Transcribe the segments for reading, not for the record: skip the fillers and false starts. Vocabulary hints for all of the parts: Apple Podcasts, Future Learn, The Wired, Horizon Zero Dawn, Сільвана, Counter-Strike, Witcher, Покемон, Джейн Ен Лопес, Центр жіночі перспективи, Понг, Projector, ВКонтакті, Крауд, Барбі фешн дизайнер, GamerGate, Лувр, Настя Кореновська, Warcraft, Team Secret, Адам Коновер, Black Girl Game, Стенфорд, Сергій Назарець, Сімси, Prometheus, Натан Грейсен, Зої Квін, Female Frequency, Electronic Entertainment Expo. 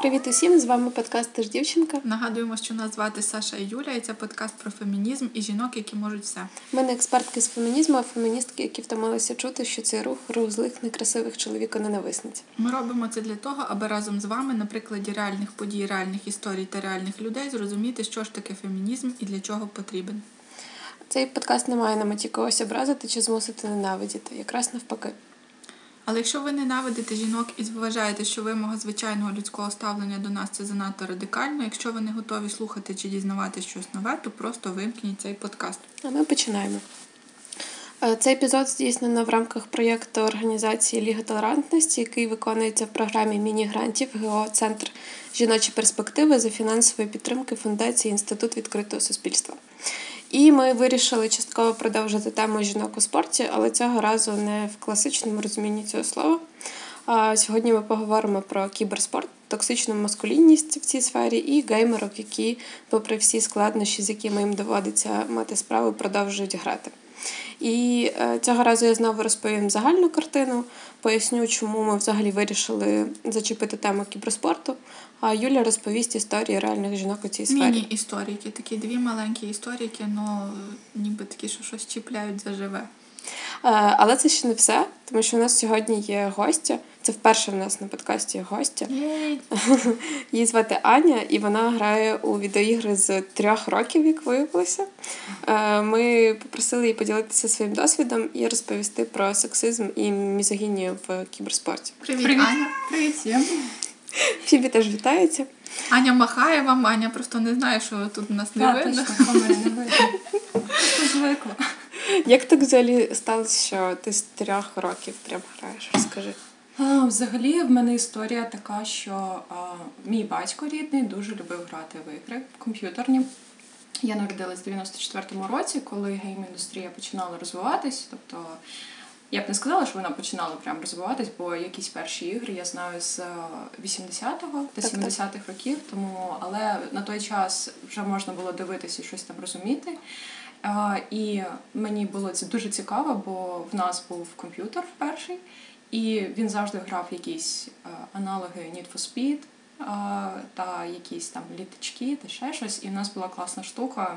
Привіт усім, з вами подкаст «Терж Дівчинка». Нагадуємо, що нас звати Саша і Юля, і це подкаст про фемінізм і жінок, які можуть все. Ми не експертки з фемінізму, а феміністки, які втомилися чути, що цей рух злих, некрасивих чоловіконенависниць. Ми робимо це для того, аби разом з вами на прикладі реальних подій, реальних історій та реальних людей зрозуміти, що ж таке фемінізм і для чого потрібен. Цей подкаст не має на меті когось образити чи змусити ненавидіти, якраз навпаки. Але якщо ви ненавидите жінок і вважаєте, що вимога звичайного людського ставлення до нас – це занадто радикально, якщо ви не готові слухати чи дізнавати щось нове, то просто вимкніть цей подкаст. А ми починаємо. Цей епізод здійснено в рамках проєкту організації «Ліга толерантності», який виконується в програмі міні-грантів ГО «Центр жіночі перспективи» за фінансової підтримки фундації «Інститут відкритого суспільства». І ми вирішили частково продовжити тему жінок у спорті, але цього разу не в класичному розумінні цього слова. Сьогодні ми поговоримо про кіберспорт, токсичну маскулінність в цій сфері і геймерок, які, попри всі складнощі, з якими їм доводиться мати справу, продовжують грати. І цього разу я знову розповім загальну картину, поясню, чому ми взагалі вирішили зачепити тему кіберспорту, а Юля розповість історії реальних жінок у цій сфері. Міні-історики, такі дві маленькі історики, але ніби такі, що щось чіпляють заживе. Але це ще не все, тому що в нас сьогодні є гостя. Це вперше в нас на подкасті є гостя. Її звати Аня, і вона грає у відеоігри з 3 років, як виявилося. Ми попросили її поділитися своїм досвідом і розповісти про сексизм і мізогінію в кіберспорті. Привіт, Аня! Привіт всім! Фібі теж вітається. Аня махає вам, Аня просто не знає, що тут у нас не видно. Звикла. Як так взагалі сталося, що ти з 3 років прям граєш? Розкажи. Взагалі в мене історія така, що мій батько рідний дуже любив грати в ігри комп'ютерні. Я народилась в 94-му році, коли гейм-індустрія починала розвиватись. Тобто я б не сказала, що вона починала прям розвиватись, бо якісь перші ігри я знаю з 80-го та 70-х років. Тому, але на той час вже можна було дивитися і щось там розуміти. І мені було це дуже цікаво, бо в нас був комп'ютер перший, і він завжди грав якісь аналоги Need for Speed та якісь там літачки та ще щось. І в нас була класна штука,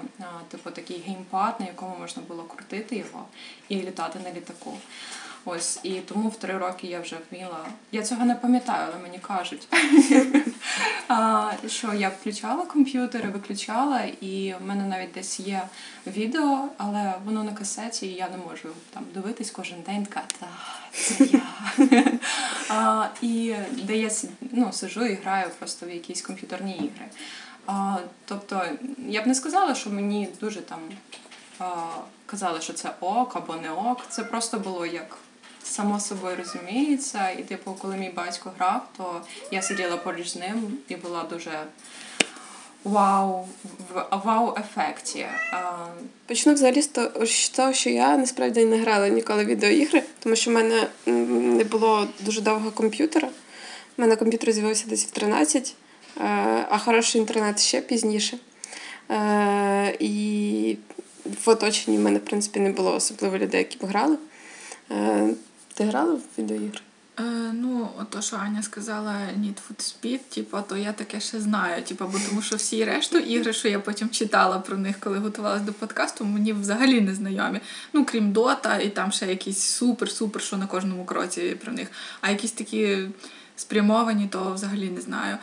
типу такий геймпад, на якому можна було крутити його і літати на літаку. Ось, і тому в 3 роки я вже вміла... Я цього не пам'ятаю, але мені кажуть, що я включала комп'ютери, виключала, і в мене навіть десь є відео, але воно на касеті, і я не можу там дивитись кожен день, така, це я. І де я сиджу і граю просто в якісь комп'ютерні ігри. Тобто, я б не сказала, що мені дуже там казали, що це ок або не ок, це просто було як... само собою розуміється, і типу, коли мій батько грав, то я сиділа поруч з ним і була дуже вау, в вау-ефекті. Почну взагалі з того, що я насправді не грала ніколи в відеоігри, тому що в мене не було дуже довго комп'ютера. У мене комп'ютер з'явився десь в 13, а хороший інтернет ще пізніше. І в оточенні в мене, в принципі, не було особливо людей, які б грали. Ти грала в відеоігри? То, що Аня сказала, Need for Speed, то я таке ще знаю, бо тому що всі решту ігри, що я потім читала про них, коли готувалась до подкасту, мені взагалі не знайомі. Крім Дота і там ще якісь супер-супер, що на кожному кроці про них. А якісь такі спрямовані, то взагалі не знаю.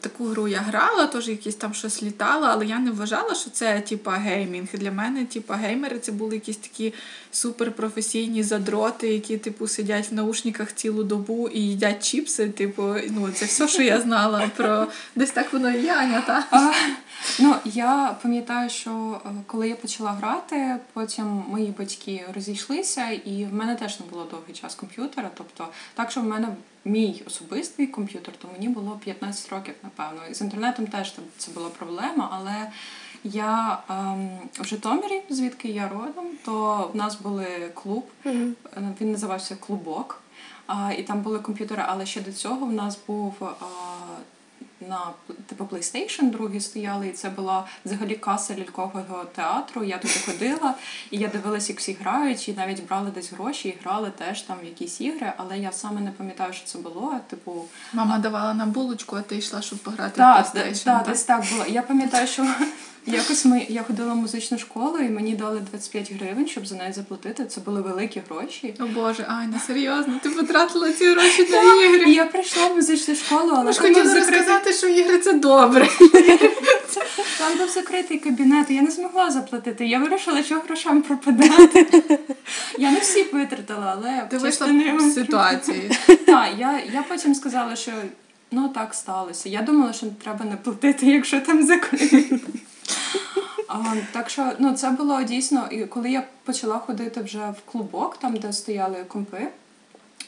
Таку гру я грала, тож якісь там щось літала, але я не вважала, що це геймінг. Для мене геймери це були якісь такі суперпрофесійні задроти, які сидять в наушниках цілу добу і їдять чіпси. Це все, що я знала про десь так воно і є, Аня, та? Я пам'ятаю, що коли я почала грати, потім мої батьки розійшлися, і в мене теж не було довгий час комп'ютера. Тобто, так що в мене мій особистий комп'ютер, то мені було 15 років, напевно. І з інтернетом теж це була проблема, але я в Житомирі, звідки я родом, то в нас був клуб, він називався «Клубок», і там були комп'ютери, але ще до цього в нас був на типу PlayStation другі стояли, і це була взагалі каса лялькового театру. Я туди ходила, і я дивилась, як всі грають, і навіть брали десь гроші і грали теж там в якісь ігри, але я саме не пам'ятаю, що це було. Типу, мама давала нам булочку, а ти йшла, щоб пограти в PlayStation. Так, десь так було. Я пам'ятаю, що якось я ходила в музичну школу, і мені дали 25 гривень, щоб за неї заплатити. Це були великі гроші. О Боже, Аня, серйозно, ти потратила ці гроші для ігри. Я прийшла в музичну школу, але... Ми ж хотіли розказати, що ігри – це добре. Там був закритий кабінет, я не змогла заплатити. Я вирішила, що грошам пропадати. Я не всі витратила, але... Ти вийшла в ситуації. Так, я потім сказала, що ну так сталося. Я думала, що треба не платити, якщо там закрити. Так що, ну, це було дійсно, і коли я почала ходити вже в клубок, там, де стояли компи,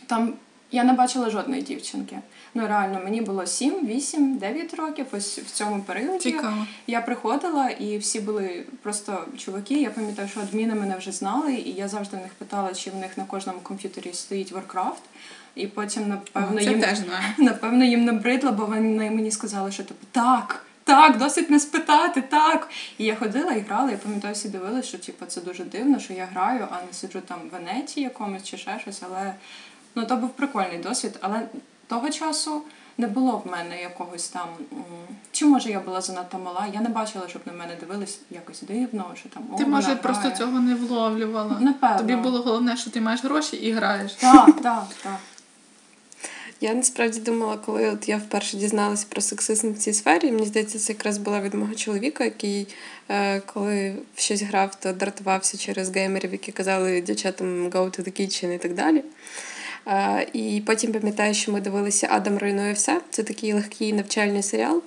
там я не бачила жодної дівчинки. Ну, реально, мені було 7, 8, 9 років, ось в цьому періоді. Цікаво. Я приходила, і всі були просто чуваки. Я пам'ятаю, що адміни мене вже знали, і я завжди в них питала, чи в них на кожному комп'ютері стоїть Warcraft. І потім, напевно, їм набридло, бо вони мені сказали, що типу, так, досить не спитати, так. І я ходила і грала, я пам'ятаю, всі дивилися, що типу, це дуже дивно, що я граю, а не сиджу там в Венеті якомусь чи ще щось, але ну, то був прикольний досвід, але того часу не було в мене якогось там, чи може я була занадто мала, я не бачила, щоб на мене дивились якось дивно, що там ти, може, грає. Просто цього не вловлювала. Напевно. Тобі було головне, що ти маєш гроші і граєш. Так. Я насправді думала, коли от я вперше дізналася про сексизм в цій сфері, мені здається, це якраз була від мого чоловіка, який, коли в щось грав, то дратувався через геймерів, які казали дівчатам «go to the kitchen» і так далі. І потім пам'ятаю, що ми дивилися «Адам руйнує все». Це такий легкий навчальний серіал,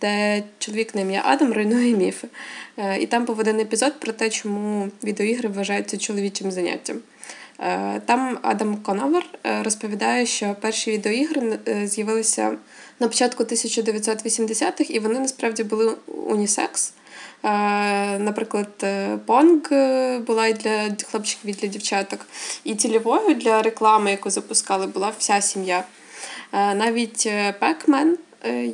де чоловік на ім'я Адам руйнує міфи. І там був один епізод про те, чому відеоігри вважаються чоловічим заняттям. Там Адам Коновер розповідає, що перші відеоігри з'явилися на початку 1980-х, і вони насправді були унісекс. Наприклад, Понг була і для хлопчиків, і для дівчаток. І цільовою для реклами, яку запускали, була вся сім'я. Навіть Пекмен,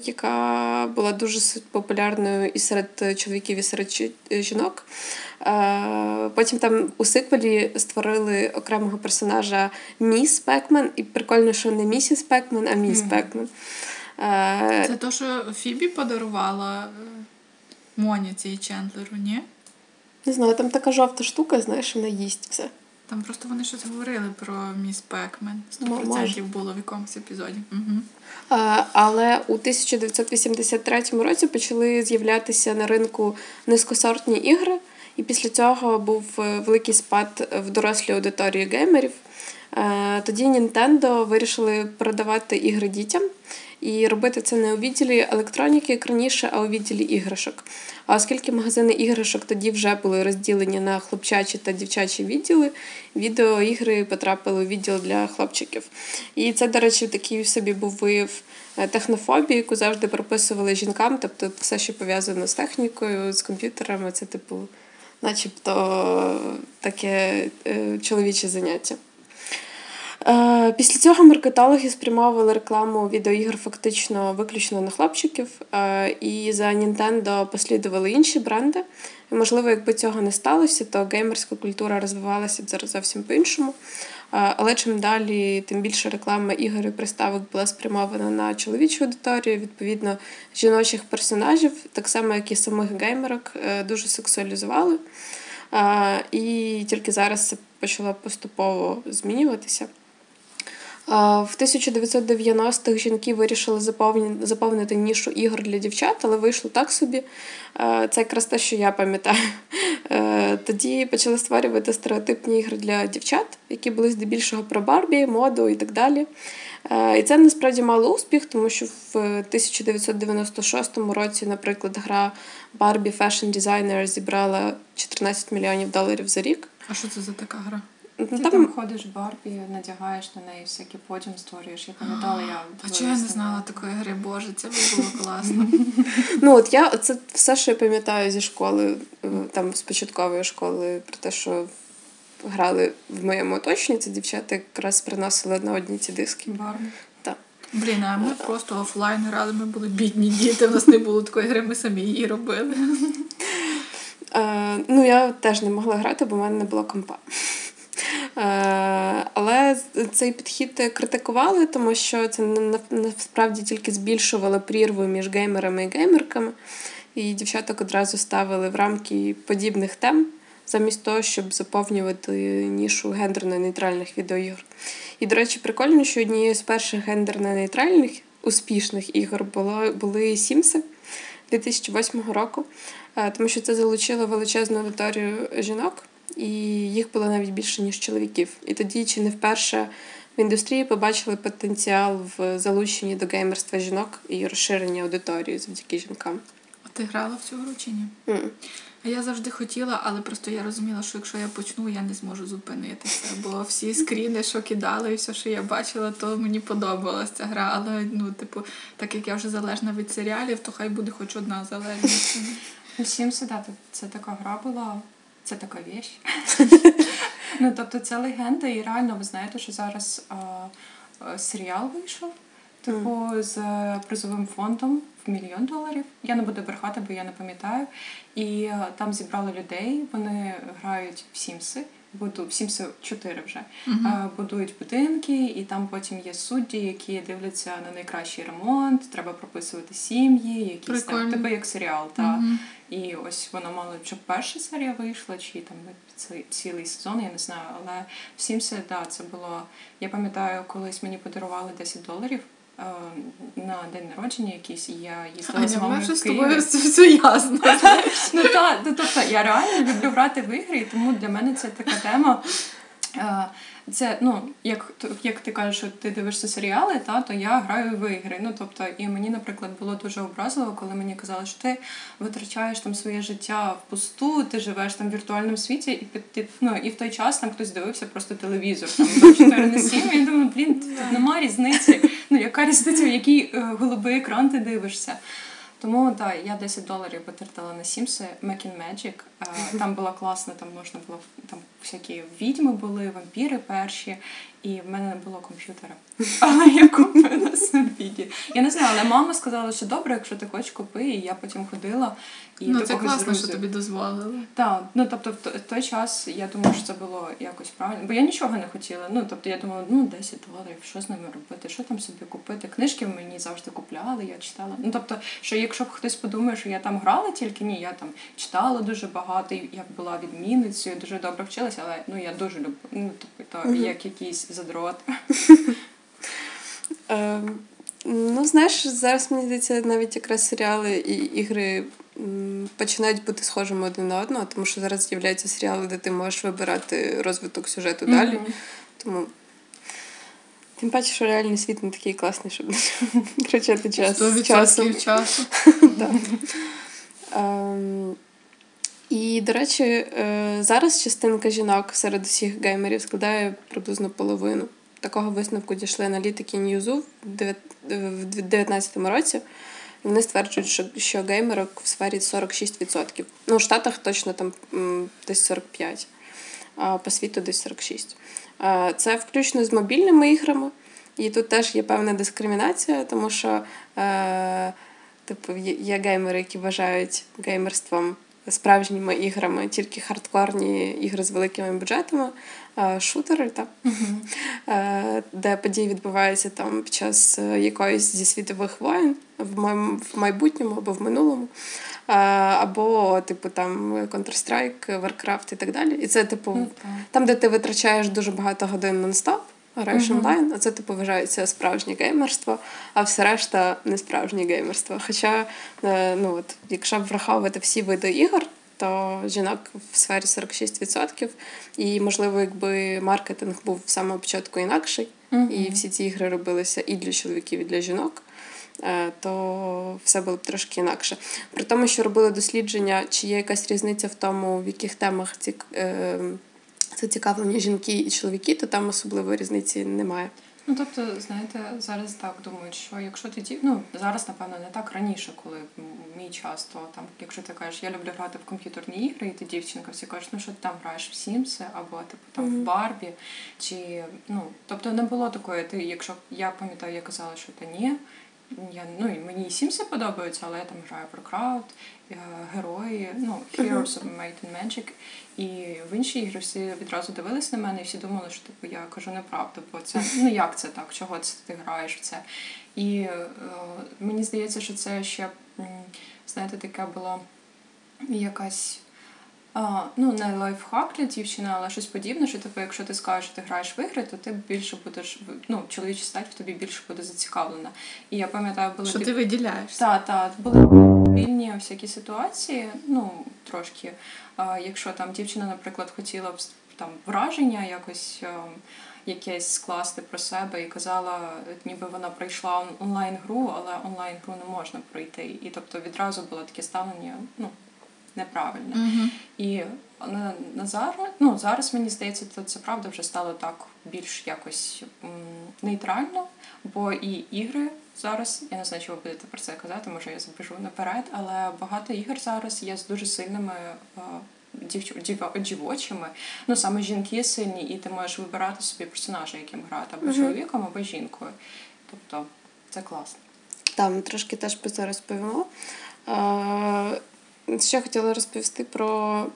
яка була дуже популярною і серед чоловіків, і серед жінок. Потім там у сиквелі створили окремого персонажа Міс Пекмен. І прикольно, що не Місіс Пекмен, а Міс Пекмен. Це то, що Фібі подарувала Моніці і Чендлеру, ні? Не знаю, там така жовта штука, знаєш, вона їсть все. Там просто вони щось говорили про Міс Пекмен. 100% було в якомусь епізоді. Угу. Але у 1983 році почали з'являтися на ринку низькосортні ігри. І після цього був великий спад в дорослій аудиторії геймерів. Тоді Nintendo вирішили продавати ігри дітям. І робити це не у відділі електроніки, як раніше, а у відділі іграшок. А оскільки магазини іграшок тоді вже були розділені на хлопчачі та дівчачі відділи, відеоігри потрапили у відділ для хлопчиків. І це, до речі, такий в собі був вияв технофобії, яку завжди приписували жінкам. Тобто все, що пов'язано з технікою, з комп'ютерами, це типу начебто таке чоловіче заняття. Після цього маркетологи спрямовували рекламу відеоігр фактично виключно на хлопчиків, і за Nintendo послідували інші бренди. Можливо, якби цього не сталося, то геймерська культура розвивалася б зараз зовсім по-іншому. Але чим далі, тим більше реклама ігор і приставок була спрямована на чоловічу аудиторію, відповідно, жіночих персонажів, так само, як і самих геймерок, дуже сексуалізували. І тільки зараз це почало поступово змінюватися. В 1990-х жінки вирішили заповнити нішу ігор для дівчат, але вийшло так собі. Це якраз те, що я пам'ятаю. Тоді почали створювати стереотипні ігри для дівчат, які були здебільшого про Барбі, моду і так далі. І це насправді мало успіх, тому що в 1996 році, наприклад, гра «Барбі фешн дизайнер» зібрала $14 мільйонів за рік. А що це за така гра? Ти там ходиш в Барбі, надягаєш на неї всякі, потім створюєш. Я пам'ятала, а чого я не знала такої гри? Боже, це було класно. Ну, от я, це все, що я пам'ятаю зі школи, там, з початкової школи, про те, що грали в моєму оточенні, це дівчата якраз приносили на одні ці диски. Барбі? Так. Блін, а ми просто офлайн грали, ми були бідні діти, в нас не було такої гри, ми самі її робили. Ну, я теж не могла грати, бо в мене не було компа. Але цей підхід критикували, тому що це насправді тільки збільшувало прірву між геймерами і геймерками. І дівчаток одразу ставили в рамки подібних тем, замість того, щоб заповнювати нішу гендерно-нейтральних відеоігор. І, до речі, прикольно, що однією з перших гендерно-нейтральних успішних ігор були «Сімси» 2008 року, тому що це залучило величезну аудиторію жінок, і їх було навіть більше, ніж чоловіків. І тоді, чи не вперше, в індустрії побачили потенціал в залученні до геймерства жінок і розширення аудиторії завдяки жінкам. А ти грала в цю гру чи ні? Я завжди хотіла, але просто я розуміла, що якщо я почну, я не зможу зупинитися. Бо всі скріни, що кидали, і все, що я бачила, то мені подобалася ця гра. Але, так як я вже залежна від серіалів, то хай буде хоч одна залежність. Всім сюди, це така гра була, це така віч. Тобто це легенда, і реально, ви знаєте, що зараз серіал вийшов, з призовим фондом. $1 мільйон. Я не буду брехати, бо я не пам'ятаю. І там зібрали людей, вони грають в «Сімси», в «Сімси 4» вже, будують будинки, і там потім є судді, які дивляться на найкращий ремонт, треба прописувати сім'ї, якісь там, тебе як серіал. І ось вона мала, чи перша серія вийшла, чи там цілий сезон, я не знаю. Але в «Сімси», це було, я пам'ятаю, колись мені подарували $10, на день народження якийсь, і я їздила з мамою в Києві. З тобою все ясно. Я реально люблю грати в ігри, тому для мене це така тема. Це, як ти кажеш, що ти дивишся серіали, то я граю в ігри. І мені, наприклад, було дуже образливо, коли мені казали, що ти витрачаєш там своє життя впусту, ти живеш там в віртуальному світі, і в той час там хтось дивився просто телевізор 24/7, і я думаю, тут нема різниці. Яка різниця, в який голубий екран ти дивишишся? Тому, я $10 потратила на «Сімси» Making Magic. Там була класна, там можна було, там всякі відьми були, вампіри перші, і в мене не було комп'ютера. Але я купила собі. Я не знаю, але мама сказала, що добре, якщо ти хочеш, купи, і я потім ходила. І це класно, що тобі дозволили. Так, в той час я думала, що це було якось правильно, бо я нічого не хотіла. Я думала, $10, що з ними робити, що там собі купити. Книжки мені завжди купляли, я читала. Що якщо б хтось подумає, що я там грала тільки, ні, я там читала дуже багато, я була відмінницею, дуже добре вчилася, але я дуже люблю, як якийсь задрот. Знаєш, зараз, мені здається, навіть якраз серіали і ігри починають бути схожими один на одного, тому що зараз з'являються серіали, де ти можеш вибирати розвиток сюжету далі. Тому тим паче, що реальний світ не такий класний, щоб втрачати час. 100% часу. І, до речі, зараз частинка жінок серед усіх геймерів складає приблизно половину. Такого висновку дійшли аналітики Newzoo в 2019 році. Вони стверджують, що геймерок в сфері 46%. В Штатах точно там десь 45%, а по світу десь 46%. Це включно з мобільними іграми. І тут теж є певна дискримінація, тому що є геймери, які вважають геймерством справжніми іграми, тільки хардкорні ігри з великими бюджетами, шутери, де події відбуваються там під час якоїсь зі світових воєн в майбутньому або в минулому, або Counter-Strike, Warcraft і так далі. І це там, де ти витрачаєш дуже багато годин нон-стоп, граєш онлайн, а це вважається справжнє геймерство, а все решта не справжнє геймерство. Хоча, якщо враховувати всі види ігор, то жінок в сфері 46%, і, можливо, якби маркетинг був з самого початку інакший, і всі ці ігри робилися і для чоловіків, і для жінок, то все було б трошки інакше. При тому, що робили дослідження, чи є якась різниця в тому, в яких темах ці зацікавлені жінки і чоловіки, то там особливої різниці немає. Ну, тобто, знаєте, зараз так думають, що якщо ти... Ну, зараз, напевно, не так раніше, коли мій час, то там, якщо ти кажеш, я люблю грати в комп'ютерні ігри, і ти дівчинка, всі кажуть, ну, що ти там граєш в Сімси, або, типу, там, в Барбі, чи... Ну, тобто, не було такої, ти, якщо... Я пам'ятаю, я казала, що та ні, мені і Сімси подобаються, але я там граю про Крауд, Герої, Heroes of Might in Magic. І в інші ігри всі відразу дивились на мене і всі думали, що типу, я кажу неправду, бо це, як це так, чого це ти граєш в це. І мені здається, що це ще, знаєте, така була якась, не лайфхак для дівчини, але щось подібне, що типу, якщо ти скажеш, що ти граєш в ігри, то ти більше будеш, чоловіча стать в тобі більше буде зацікавлена. І я пам'ятаю, були... Що ти виділяєшся. Так, були... Вільні всякі ситуації, трошки, якщо там дівчина, наприклад, хотіла б там враження якось якесь скласти про себе і казала, ніби вона пройшла онлайн-гру, але онлайн-гру не можна пройти. І тобто відразу було таке ставлення, неправильне. Mm-hmm. І зараз, мені здається, це правда вже стало так більш якось нейтрально, бо і ігри зараз, я не знаю, чи ви будете про це казати, може я забіжу наперед, але багато ігор зараз є з дуже сильними дівочими. Ну, саме жінки сильні, і ти можеш вибирати собі персонажа, яким грати, або чоловіком, або жінкою. Тобто, це класно. Так, ми трошки теж про це розповімо. Ще хотіла розповісти про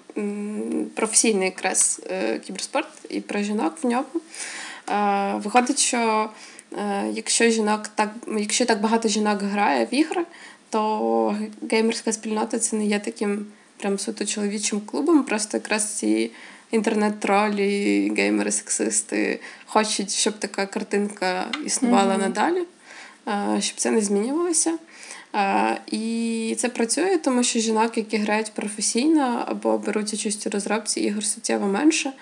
професійний якраз кіберспорт і про жінок в ньому. Виходить, що якщо так багато жінок грає в ігри, то геймерська спільнота це не є таким прям суто чоловічим клубом, просто якраз ці інтернет-тролі, геймери-сексисти хочуть, щоб така картинка існувала надалі, щоб це не змінювалося. І це працює, тому що жінок, які грають професійно або беруть участь у розробці ігор, суттєво менше.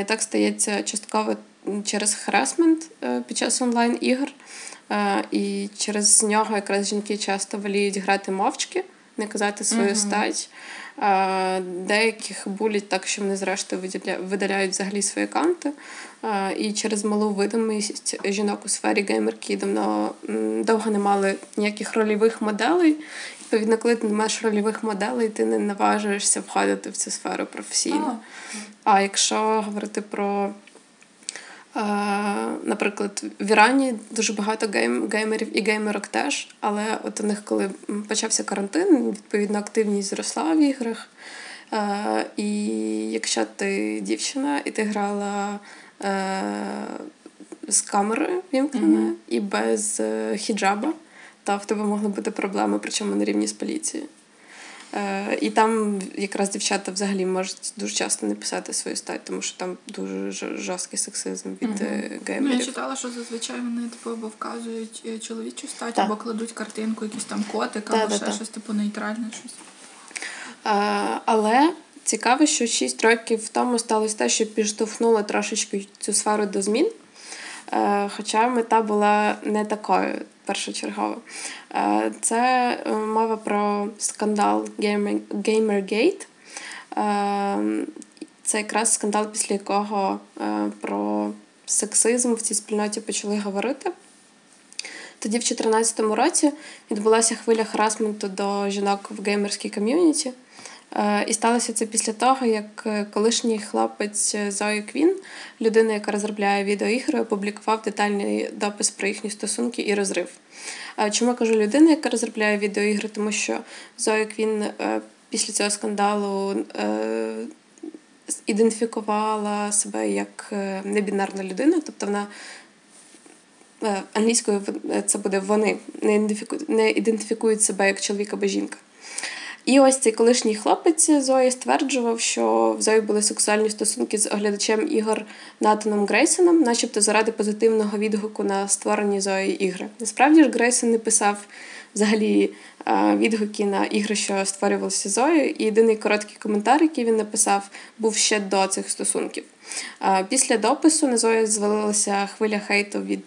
І так стається частково через харасмент під час онлайн-ігор. І через нього якраз жінки часто воліють грати мовчки, не казати свою стать. Деяких булять так, що вони зрештою видаляють взагалі свої акаунти. І через малу видимість жінок у сфері геймерки довго не мали ніяких рольових моделей. Відповідно, коли ти не маєш рольових моделей, ти не наважуєшся входити в цю сферу професійно. А якщо говорити про, наприклад, в Ірані дуже багато геймерів і геймерок теж, але от у них, коли почався карантин, відповідно, активність зросла в іграх. І якщо ти дівчина, і ти грала з камерою вімкненою і без хіджаба, то в тебе могли бути проблеми, причому на рівні з поліцією. І там якраз дівчата взагалі можуть дуже часто не писати свою стать, тому що там дуже жорсткий сексизм від геймерів. Я читала, що зазвичай вони типу або вказують чоловічу стать, або кладуть картинку, якийсь там котик, або ще щось типу нейтральне щось. Але цікаво, що 6 років тому сталося те, що підштовхнуло трошечки цю сферу до змін, хоча мета була не такою. Першочергово. Це мова про скандал GamerGate. Це якраз скандал, після якого про сексизм в цій спільноті почали говорити. Тоді в 2014 році відбулася хвиля харасменту до жінок в геймерській ком'юніті. І сталося це після того, як колишній хлопець Зої Квін, людина, яка розробляє відеоігри, опублікував детальний допис про їхні стосунки і розрив. Чому я кажу людина, яка розробляє відеоігри? Тому що Зої Квін після цього скандалу ідентифікувала себе як небінарна людина, тобто вона англійською це буде «вони», не ідентифікують себе як чоловік або жінка. І ось цей колишній хлопець Зої стверджував, що в Зої були сексуальні стосунки з оглядачем ігор Натаном Грейсеном, начебто заради позитивного відгуку на створені Зої ігри. Насправді ж Грейсен не писав взагалі відгуки на ігри, що створювалися Зою, і єдиний короткий коментар, який він написав, був ще до цих стосунків. Після допису на Зою звалилася хвиля хейту від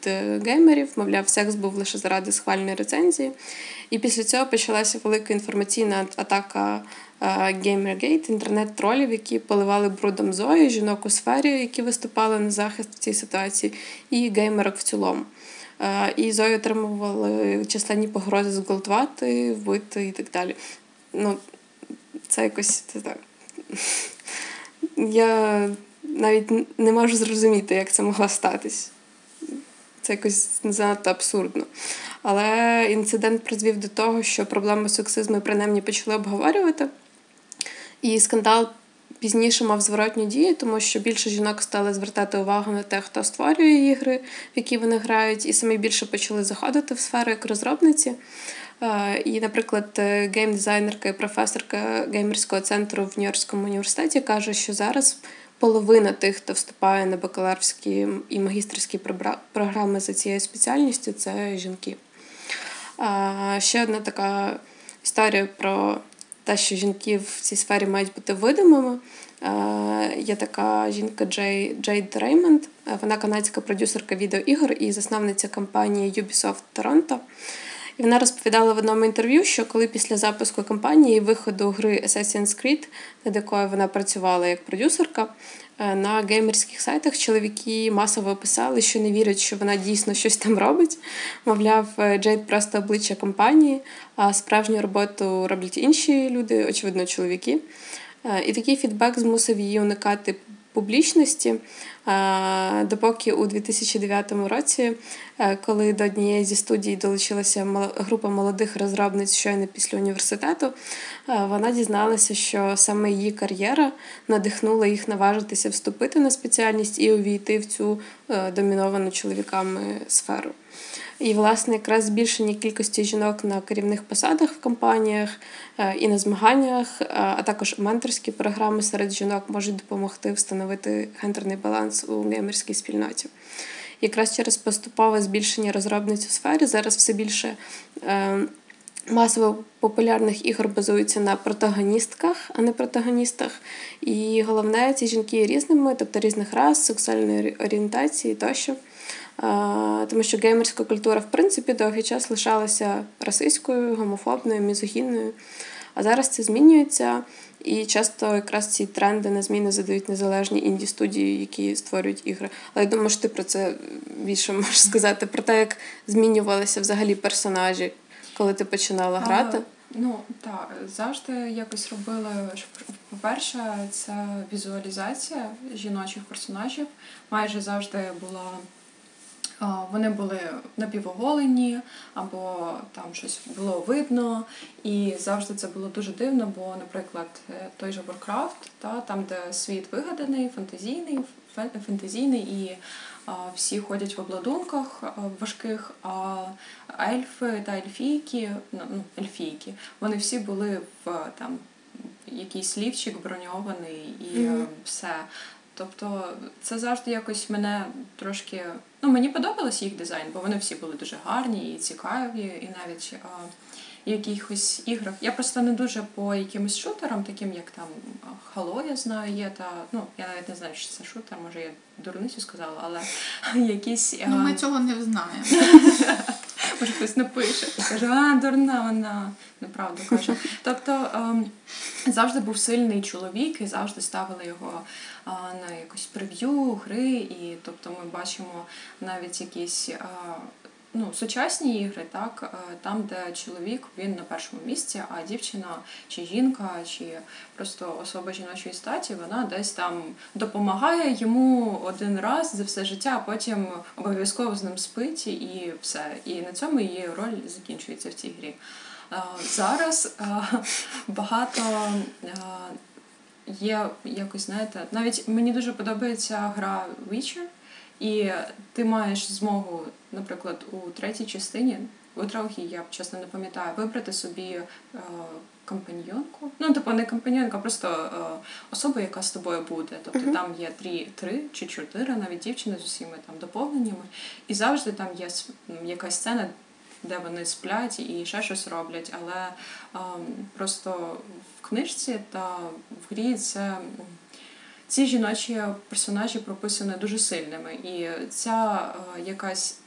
геймерів, мовляв, секс був лише заради схвальної рецензії. І після цього почалася велика інформаційна атака GamerGate, інтернет-тролів, які поливали брудом Зою, жінок у сфері, які виступали на захист в цій ситуації, і геймерок в цілому. І Зою отримували численні погрози зґвалтувати, вбити і так далі. Ну, це якось... Це так. Я навіть не можу зрозуміти, як це могло статись. Це якось занадто абсурдно. Але інцидент призвів до того, що проблему сексизму принаймні почали обговорювати. І скандал пізніше мав зворотні дії, тому що більше жінок стали звертати увагу на те, хто створює ігри, в які вони грають, і самі більше почали заходити в сферу як розробниці. І, наприклад, гейм-дизайнерка і професорка геймерського центру в Нью-Йоркському університеті каже, що зараз половина тих, хто вступає на бакалаврські і магістерські програми за цією спеціальністю, це жінки. Ще одна така історія про те, що жінки в цій сфері мають бути видимими. Є така жінка Джейд Реймонд, вона канадська продюсерка відеоігор і засновниця компанії Ubisoft Торонто. І вона розповідала в одному інтерв'ю, що коли після запуску кампанії і виходу гри Assassin's Creed, над якою вона працювала як продюсерка, на геймерських сайтах чоловіки масово писали, що не вірять, що вона дійсно щось там робить. Мовляв, Джейд просто обличчя компанії, а справжню роботу роблять інші люди, очевидно, чоловіки. І такий фідбек змусив її уникати публічності, допоки у 2009 році, коли до однієї зі студій долучилася група молодих розробниць щойно після університету, вона дізналася, що саме її кар'єра надихнула їх наважитися вступити на спеціальність і увійти в цю доміновану чоловіками сферу. І, власне, якраз збільшення кількості жінок на керівних посадах в компаніях і на змаганнях, а також менторські програми серед жінок можуть допомогти встановити гендерний баланс у геймерській спільноті. Якраз через поступове збільшення розробниць у сфері зараз все більше масово популярних ігор базуються на протагоністках, а не протагоністах. І головне, ці жінки є різними, тобто різних рас, сексуальної орієнтації тощо. Тому що геймерська культура, в принципі, довгий час лишалася расистською, гомофобною, мізогінною. А зараз це змінюється, і часто якраз ці тренди на зміни задають незалежні інді-студії, які створюють ігри. Але я думаю, що ти про це більше можеш сказати, про те, як змінювалися взагалі персонажі, коли ти починала грати. Ну, так, завжди якось робили, по-перше, це візуалізація жіночих персонажів. Майже завжди була... Вони були напівоголені, або там щось було видно, і завжди це було дуже дивно, бо, наприклад, той же Warcraft, там, де світ вигаданий, фентезійний, і всі ходять в обладунках важких, а ельфи та ельфійки, вони всі були в там якийсь лівчик броньований і все. Тобто це завжди якось мене трошки... Ну, мені подобався їх дизайн, бо вони всі були дуже гарні і цікаві, і навіть в якихось іграх. Я просто не дуже по якимось шутерам, таким як там Halo, я знаю, є, та... Ну, я навіть не знаю, що це шутер, може я дурницю сказала, але якісь... Ну, ми цього не знаємо. Може, хтось напише. Каже, дурна вона. Неправду кажу. Тобто завжди був сильний чоловік, і завжди ставили його на якусь прев'ю, гри. І тобто ми бачимо навіть якісь сучасні ігри, там, де чоловік, він на першому місці, а дівчина чи жінка, чи просто особа жіночої статі, вона десь там допомагає йому один раз за все життя, а потім обов'язково з ним спить і все. І на цьому її роль закінчується в цій грі. Зараз багато є якось, знаєте, навіть мені дуже подобається гра Witcher, і ти маєш змогу, наприклад, у третій частині, у трохи, я чесно не пам'ятаю, вибрати собі компаньйонку. Ну, тобто не компаньйонку, а просто особа, яка з тобою буде. Тобто там є три чи чотири навіть дівчини з усіма там доповненнями, і завжди там є якась сцена, де вони сплять і ще щось роблять, але просто в книжці та в грі це ці жіночі персонажі прописані дуже сильними. І ця якась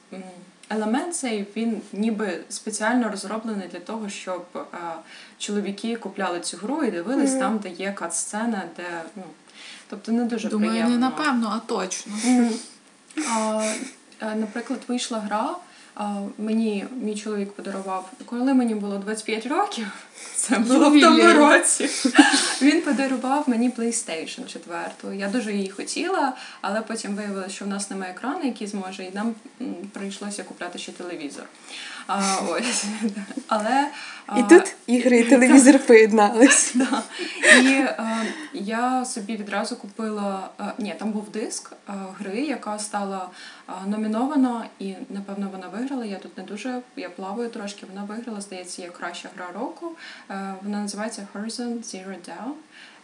елемент цей, він ніби спеціально розроблений для того, щоб чоловіки купляли цю гру і дивились там, де є кат-сцена, де, ну, тобто не дуже думаю, приємно. Думаю, не напевно, а точно. Наприклад, вийшла гра, мені мій чоловік подарував, коли мені було 25 років, це було в тому році, він подарував мені PlayStation 4. Я дуже її хотіла, але потім виявилося, що в нас немає екрану, який зможе, і нам прийшлося купляти ще телевізор. Ось. Але, і тут ігри і телевізор поєднались. Да. І я собі відразу купила... Ні, там був диск гри, яка стала номінована, і, напевно, вона виграла. Я тут не дуже, я плаваю трошки. Вона виграла, здається, як краща гра року. Вона називається Horizon Zero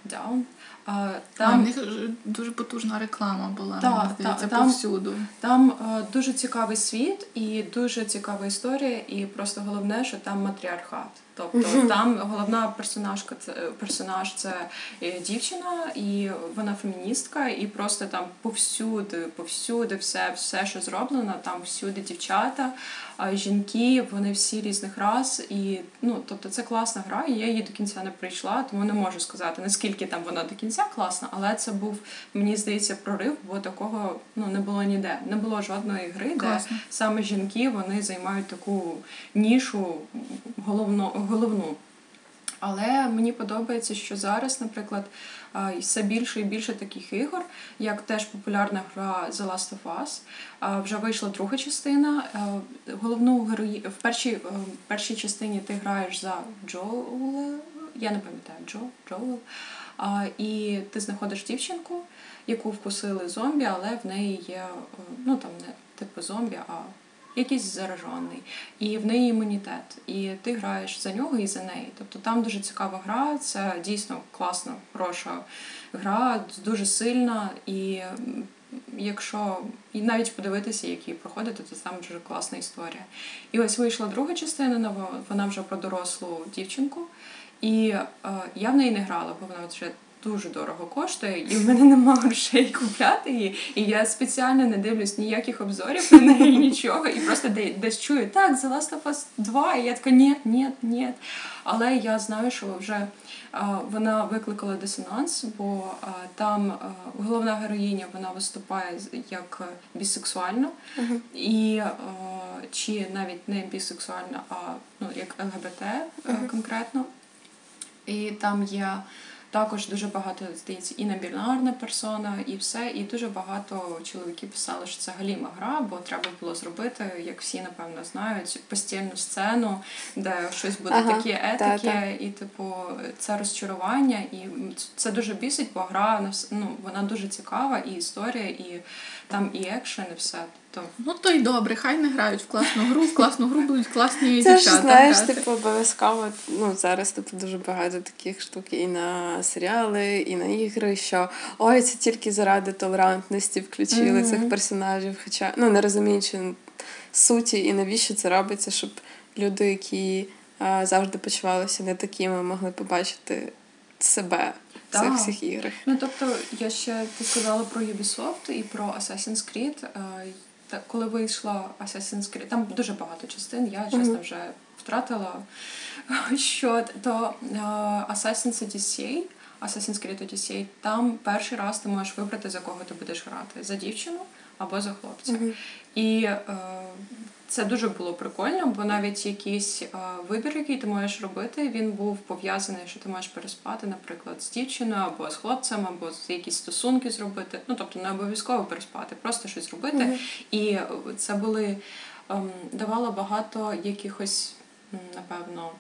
Dawn. Там... У них дуже потужна реклама була, здається, повсюду. Там дуже цікавий світ і дуже цікава історія, і просто головне, що там матріархат. Тобто там головна персонаж це дівчина, і вона феміністка, і просто там повсюди все, що зроблено, там всюди дівчата, жінки, вони всі різних рас, і, ну, тобто це класна гра, і я її до кінця не прийшла, тому не можу сказати, наскільки там вона до кінця класна, але це був, мені здається, прорив, бо такого, ну, не було ніде. Не було жодної гри, класно, де саме жінки, вони займають таку нішу головну. Але мені подобається, що зараз, наприклад, все більше і більше таких ігор, як теж популярна гра The Last of Us. Вже вийшла друга частина. Головну герою в першій частині ти граєш за Джоула, я не пам'ятаю, Джоул. І ти знаходиш дівчинку, яку вкусили зомбі, але в неї є, ну, там не типу зомбі, а якийсь заражений. І в неї імунітет. І ти граєш за нього і за неї. Тобто там дуже цікава гра, це дійсно класна, хороша гра, дуже сильна. І якщо і навіть подивитися, як її проходити, то там дуже класна історія. І ось вийшла друга частина, вона вже про дорослу дівчинку. І я в неї не грала, бо вона вже дуже дорого коштує, і в мене немає грошей купляти її, і я спеціально не дивлюсь ніяких обзорів на неї, нічого, і просто десь чую, так, The Last of Us 2, і я така, ні. Але я знаю, що вже вона викликала дисонанс, бо там головна героїня, вона виступає як бісексуальна, і чи навіть не бісексуальна, а, ну, як ЛГБТ конкретно. І там є також дуже багато, здається, і небінарна персона, і все. І дуже багато чоловіків писали, що це галіма гра, бо треба було зробити, як всі, напевно, знають, постільну сцену, де щось буде такі етики, і, типу, це розчарування. І це дуже бісить, бо гра, ну, вона дуже цікава, і історія, і там і екшен, і все. Ну, то й добре, хай не грають в класну гру будуть класні дівчата. Це ж, знаєш, типу, обов'язково, ну, зараз, типу, дуже багато таких штук і на серіали, і на ігри, що, ой, це тільки заради толерантності включили цих персонажів, хоча, ну, не розуміючи суті і навіщо це робиться, щоб люди, які завжди почувалися не такими, могли побачити себе. Цих всіх іграх. Ну, тобто, я ще сказала про Ubisoft і про Assassin's Creed. Коли вийшла Assassin's Creed, там дуже багато частин, я, чесно, вже втратила щот. То Assassin's Creed Odyssey, там перший раз ти можеш вибрати, за кого ти будеш грати. За дівчину або за хлопця. І це дуже було прикольно, бо навіть якийсь вибір, який ти можеш робити, він був пов'язаний, що ти можеш переспати, наприклад, з дівчиною, або з хлопцем, або якісь стосунки зробити. Ну, тобто, не обов'язково переспати, просто щось зробити. І це були давало багато якихось, напевно,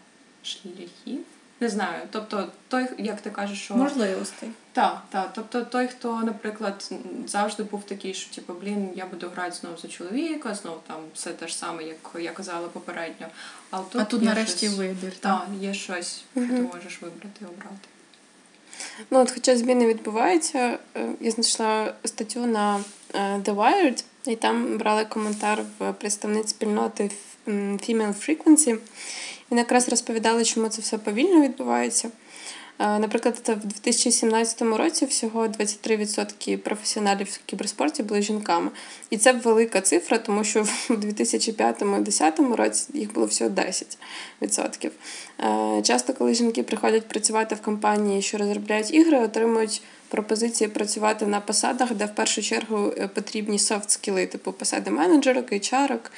шляхів. Не знаю, тобто той, як ти кажеш, що... Можливостей. Так. Тобто той, хто, наприклад, завжди був такий, що, типу, блін, я буду грати знову за чоловіка, знову там все те ж саме, як я казала попередньо. Але тут тут нарешті щось... вибір. Так, є щось, що ти можеш вибрати і обрати. Ну, от хоча зміни відбуваються, я знайшла статтю на The Wired, і там брали коментар в представниць спільноти Female Frequency, і якраз розповідали, чому це все повільно відбувається. Наприклад, в 2017 році всього 23% професіоналів в кіберспорті були жінками. І це велика цифра, тому що в 2005-2010 році їх було всього 10%. Часто, коли жінки приходять працювати в компанії, що розробляють ігри, отримують пропозиції працювати на посадах, де в першу чергу потрібні софт-скіли, типу посади менеджерок, HR-ок,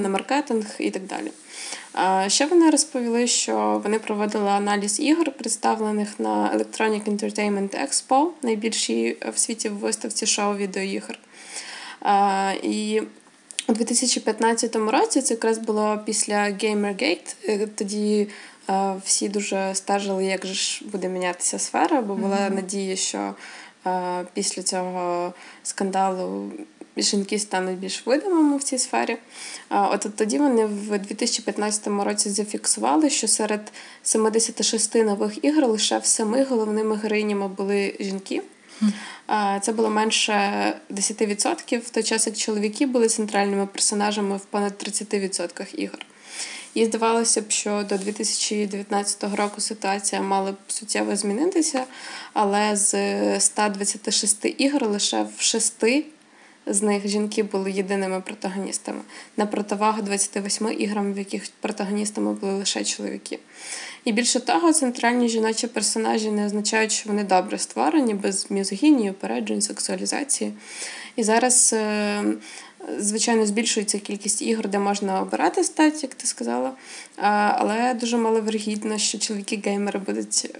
на маркетинг і так далі. Ще вони розповіли, що вони проводили аналіз ігор, представлених на Electronic Entertainment Expo, найбільшій в світі виставці шоу відеоігр. І у 2015 році, це якраз було після GamerGate, тоді всі дуже стежили, як же ж буде мінятися сфера, бо була надія, що після цього скандалу жінки стануть більш видимими в цій сфері. От тоді вони в 2015 році зафіксували, що серед 76 нових ігор лише в 7 головними героїнями були жінки. Це було менше 10%, в той час як чоловіки були центральними персонажами в понад 30% ігор. І здавалося б, що до 2019 року ситуація мала б суттєво змінитися, але з 126 ігор лише в 6 з них жінки були єдиними протагоністами. На противагу 28 іграм, в яких протагоністами були лише чоловіки. І більше того, центральні жіночі персонажі не означають, що вони добре створені, без мізогінії, упереджень, сексуалізації. І зараз, звичайно, збільшується кількість ігор, де можна обирати стать, як ти сказала, але дуже маловірогідно, що чоловіки-геймери будуть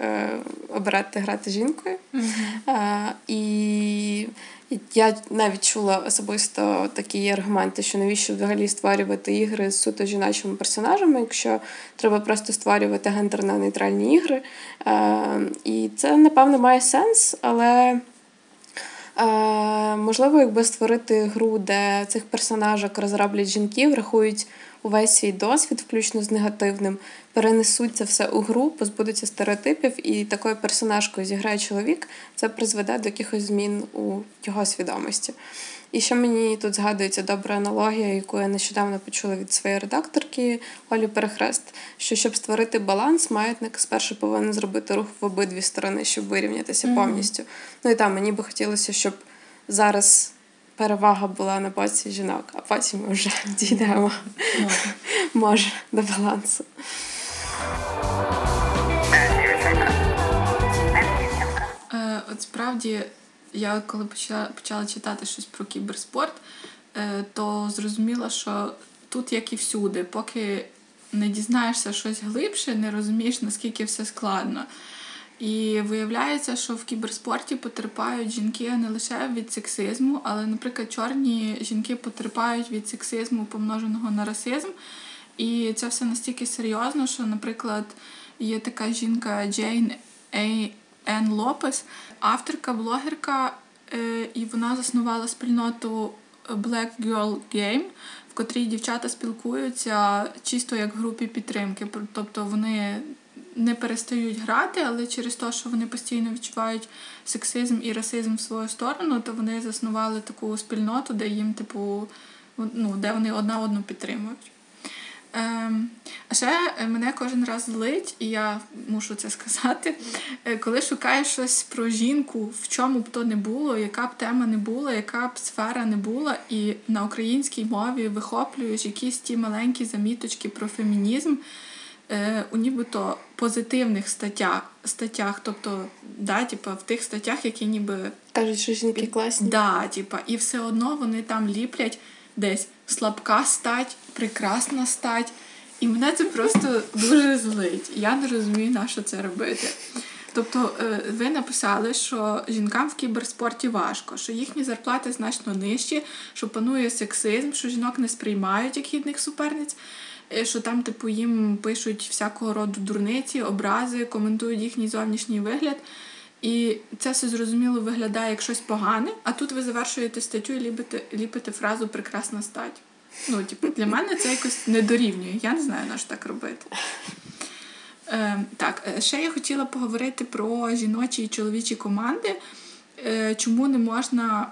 обирати грати жінкою. І я навіть чула особисто такі аргументи, що навіщо взагалі створювати ігри з суто жіночими персонажами, якщо треба просто створювати гендерно-нейтральні ігри. І це, напевно, має сенс, але можливо, якби створити гру, де цих персонажок розроблять жінки, врахують увесь свій досвід, включно з негативним, перенесуть це все у гру, позбудуться стереотипів, і такою персонажкою зіграє чоловік, це призведе до якихось змін у його свідомості. І ще мені тут згадується добра аналогія, яку я нещодавно почула від своєї редакторки Олі Перехрест, що щоб створити баланс, маятник спершу повинен зробити рух в обидві сторони, щоб вирівнятися повністю. Ну і там мені би хотілося, щоб зараз перевага була на боці жінок, а потім ми вже дійдемо, може, до балансу. От справді, я коли почала читати щось про кіберспорт, то зрозуміла, що тут, як і всюди, поки не дізнаєшся щось глибше, не розумієш, наскільки все складно. І виявляється, що в кіберспорті потерпають жінки не лише від сексизму, але, наприклад, чорні жінки потерпають від сексизму, помноженого на расизм. І це все настільки серйозно, що, наприклад, є така жінка Джейн Ен Лопес, авторка, блогерка, і вона заснувала спільноту Black Girl Game, в котрій дівчата спілкуються чисто як в групі підтримки. Тобто вони не перестають грати, але через те, що вони постійно відчувають сексизм і расизм в свою сторону, то вони заснували таку спільноту, де їм, типу, ну, де вони одна одну підтримують. А ще мене кожен раз злить, і я мушу це сказати, коли шукаєш щось про жінку, в чому б то не було, яка б тема не була, яка б сфера не була, і на українській мові вихоплюєш якісь ті маленькі заміточки про фемінізм у нібито позитивних статтях, тобто, да, типа, в тих статтях, які ніби кажуть, що жінки класні. Да, типа, і все одно вони там ліплять десь слабка стать, прекрасна стать. І мене це просто дуже злить. Я не розумію, на що це робити. Тобто, ви написали, що жінкам в кіберспорті важко, що їхні зарплати значно нижчі, що панує сексизм, що жінок не сприймають як гідних суперниць, що там, типу, їм пишуть всякого роду дурниці, образи, коментують їхній зовнішній вигляд. І це все, зрозуміло, виглядає як щось погане, а тут ви завершуєте статтю і ліпите фразу «прекрасна стать». Ну, типу, для мене це якось не дорівнює. Я не знаю, на що так робити. Так, ще я хотіла поговорити про жіночі і чоловічі команди. Чому не можна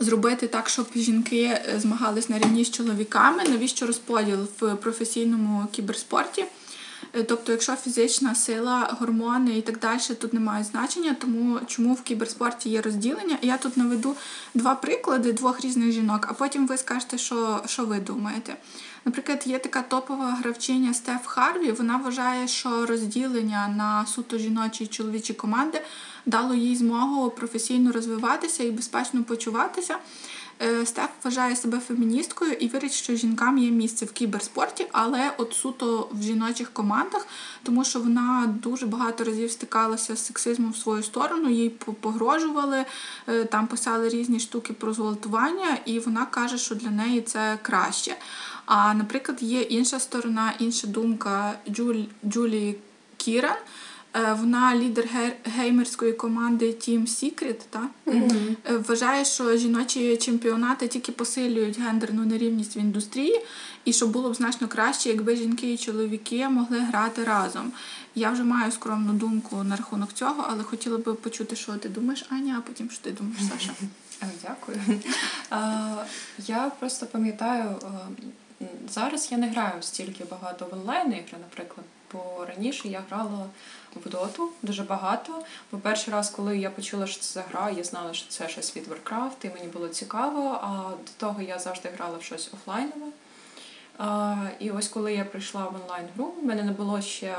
зробити так, щоб жінки змагались на рівні з чоловіками? Навіщо розподіл в професійному кіберспорті? Тобто, якщо фізична сила, гормони і так далі тут не мають значення, тому чому в кіберспорті є розділення. Я тут наведу два приклади двох різних жінок, а потім ви скажете, що ви думаєте. Наприклад, є така топова гравчиня Стеф Харві, вона вважає, що розділення на суто жіночі і чоловічі команди дало їй змогу професійно розвиватися і безпечно почуватися. Стеф вважає себе феміністкою і вірить, що жінкам є місце в кіберспорті, але от суто в жіночих командах, тому що вона дуже багато разів стикалася з сексизмом в свою сторону, їй погрожували, там писали різні штуки про зґвалтування, і вона каже, що для неї це краще. А, наприклад, є інша сторона, інша думка Джулії Кіран. Вона лідер геймерської команди Team Secret, так? Mm-hmm. Вважає, що жіночі чемпіонати тільки посилюють гендерну нерівність в індустрії, і що було б значно краще, якби жінки і чоловіки могли грати разом. Я вже маю скромну думку на рахунок цього, але хотіла би почути, що ти думаєш, Аня, а потім, що ти думаєш, Саша. Дякую. Я просто пам'ятаю, зараз я не граю стільки багато в онлайн-ігри, наприклад, бо раніше я грала в Доту дуже багато. Бо перший раз, коли я почула, що це за гра, я знала, що це щось від Warcraft, і мені було цікаво, а до того я завжди грала в щось офлайнове. І ось коли я прийшла в онлайн-гру, в мене не було ще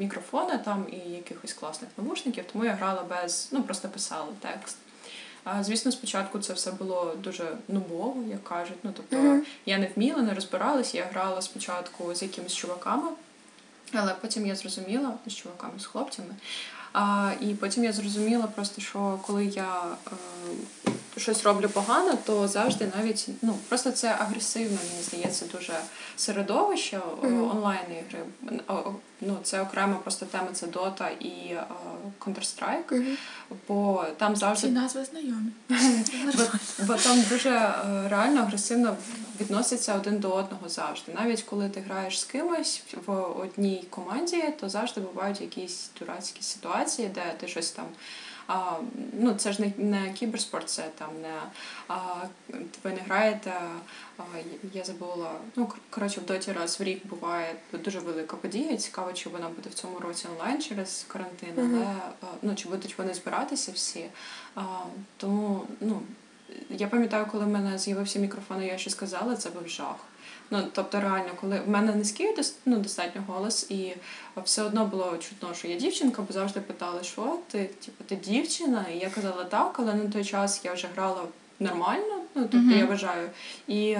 мікрофона там і якихось класних навушників, тому я грала без, просто писала текст. Звісно, спочатку це все було дуже нубово, як кажуть. Я не вміла, не розбиралась, я грала спочатку з якимись чуваками, але потім я зрозуміла, з чуваками, з хлопцями, і потім я зрозуміла просто, що коли я щось роблю погано, то завжди навіть, просто це агресивно, мені здається, дуже середовище онлайн-ігри. Це окрема просто тема, це Дота і Counter-Strike, бо там завжди... Ці назви знайомі. бо там дуже реально агресивно відносяться один до одного завжди. Навіть коли ти граєш з кимось в одній команді, то завжди бувають якісь дурацькі ситуації, де ти щось там... це ж не кіберспорт, це там ви не граєте, я забула, в Доті раз в рік буває дуже велика подія, цікаво, чи вона буде в цьому році онлайн через карантин, але, чи будуть вони збиратися всі, тому, я пам'ятаю, коли в мене з'явився мікрофон, і я щось казала, це був жах. Тобто реально, коли в мене низький достатньо голос, і все одно було чутно, що я дівчинка, бо завжди питали, що ти дівчина, і я казала так, але на той час я вже грала нормально, я вважаю, і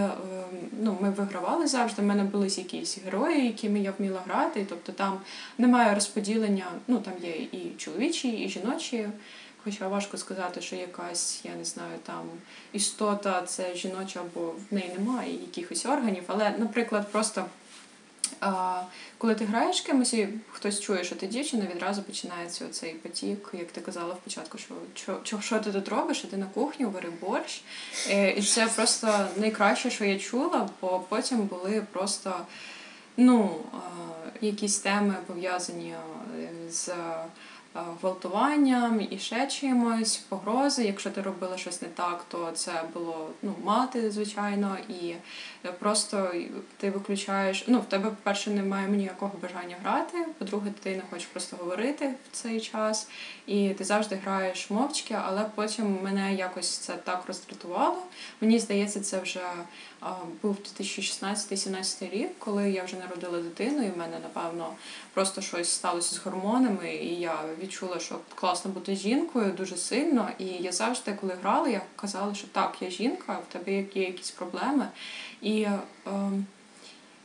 ми вигравали завжди, в мене були якісь герої, якими я вміла грати, тобто там немає розподілення, там є і чоловічі, і жіночі. Хоча важко сказати, що якась, я не знаю, там істота це жіноча, бо в неї немає якихось органів. Але, наприклад, просто коли ти граєш кимось і хтось чує, що ти дівчина, відразу починається оцей потік, як ти казала в початку, що ти тут робиш, іди на кухню, вари борщ. І це просто найкраще, що я чула, бо потім були просто якісь теми пов'язані з... гвалтуванням і ще чимось, погрози. Якщо ти робила щось не так, то це було мати, звичайно, і просто ти виключаєш... в тебе, по-перше, немає ніякого бажання грати, по-друге, ти не хочеш просто говорити в цей час, і ти завжди граєш мовчки, але потім мене якось це так роздратувало. Мені здається, це вже був 2016-2017 рік, коли я вже народила дитину, і в мене, напевно, просто щось сталося з гормонами, і я відчула, що класно бути жінкою дуже сильно, і я завжди, коли грала, я казала, що так, я жінка, в тебе є якісь проблеми. І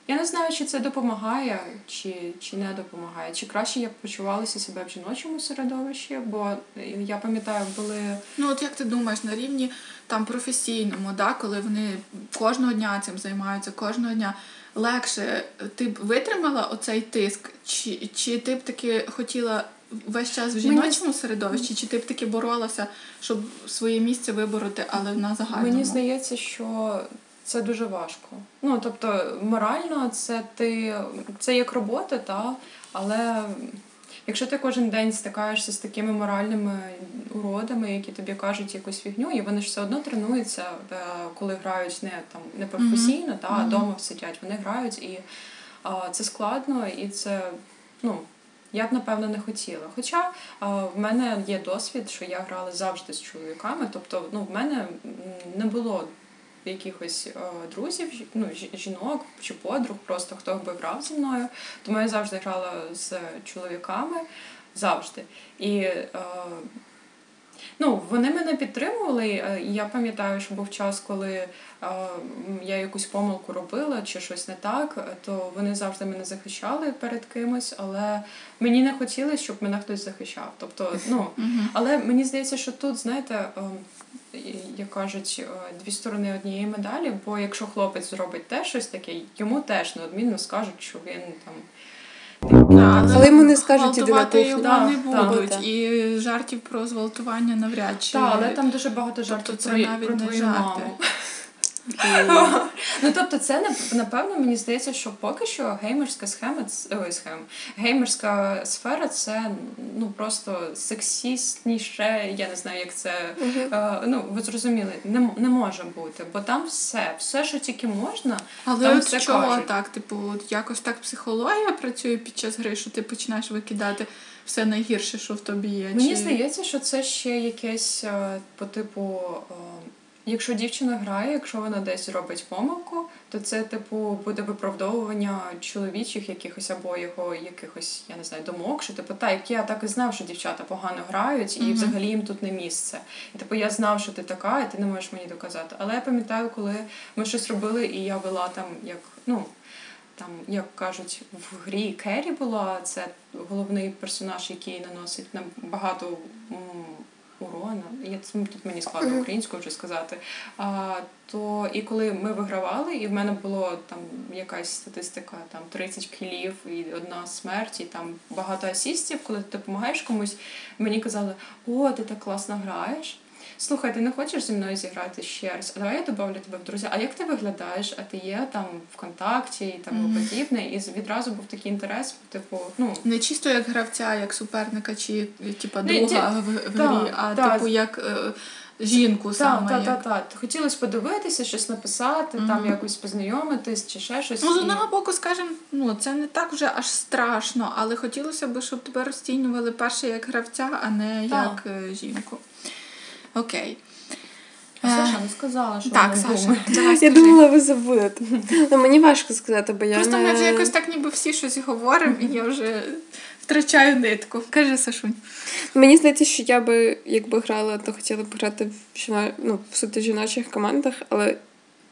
я не знаю, чи це допомагає, чи не допомагає, чи краще я почувалася себе в жіночому середовищі, бо я пам'ятаю, були... як ти думаєш, на рівні там професійному, да, коли вони кожного дня цим займаються, кожного дня... легше, ти б витримала оцей тиск? Чи ти б таки хотіла весь час в жіночому середовищі? Чи ти б таки боролася, щоб своє місце вибороти, але на загальному? Мені здається, що це дуже важко. Тобто, морально це як робота, та? Але... Якщо ти кожен день стикаєшся з такими моральними уродами, які тобі кажуть якусь фігню, і вони ж все одно тренуються, коли грають не професійно, а вдома сидять, вони грають, і Це складно і це, ну, я б, напевно, не хотіла. Хоча в мене є досвід, що я грала завжди з чоловіками, тобто, ну, в мене не було якихось друзів, ну, жінок чи подруг, просто хто би грав зі мною. Тому я завжди грала з чоловіками, завжди. І ну, вони мене підтримували, і я пам'ятаю, що був час, коли я якусь помилку робила чи щось не так, то вони завжди мене захищали перед кимось, але мені не хотілося, щоб мене хтось захищав. Тобто, ну, але мені здається, що тут, знаєте, як кажуть, дві сторони однієї медалі, бо якщо хлопець зробить теж щось таке, йому теж неодмінно скажуть, що він там... але йому не скажуть іди на кухню. Гвалтувати його не будуть. І жартів про зґвалтування навряд чи. Так, але там дуже багато жартів про твою маму. Ну, тобто це, напевно, мені здається, що поки що геймерська геймерська сфера – це, ну, просто сексістніше, я не знаю, як це, ну, ви зрозуміли, не може бути, бо там все, що тільки можна, але там все чого кажуть. Так, типу, якось так психологія працює під час гри, що ти починаєш викидати все найгірше, що в тобі є. Мені здається, що це ще якесь по типу... Якщо дівчина грає, якщо вона десь робить помилку, то це, типу, буде виправдовування чоловічих якихось або його якихось, я не знаю, думок, що, типу, так, я так і знав, що дівчата погано грають, і взагалі їм тут не місце. І, типу, я знав, що ти така, і ти не можеш мені доказати. Але я пам'ятаю, коли ми щось робили, і я вела там, як, ну, там, як кажуть, в грі Керрі була, це головний персонаж, який наносить нам багато... урона, тут мені складно українською вже сказати, то і коли ми вигравали, і в мене було там якась статистика, там 30 кілів і одна смерть, і там багато асістів, коли ти допомагаєш комусь, мені казали, о, ти так класно граєш, слухай, ти не хочеш зі мною зіграти ще раз, а давай я добавлю тебе в друзі, а як ти виглядаєш, а ти є там ВКонтакті і тому подібне, і відразу був такий інтерес, типу, ну... Не чисто як гравця, як суперника, чи, типу, друга в грі, а, типу, як... жінку саме. Хотілося подивитися, щось написати, там якось познайомитись чи ще щось. Ну, з одного боку, скажімо, ну, це не так вже аж страшно, але хотілося б, щоб тебе розцінювали перше як гравця, а не як жінку. Окей. А Саша не сказала, що так, Саша, я думала, ви забудете. Ну, мені важко сказати, бо я просто ми вже якось так ніби всі щось говоримо, і я вже втрачаю нитку. Кажи, Сашунь. Мені здається, що я би, якби грала, то хотіла б грати в суто жіночих командах, але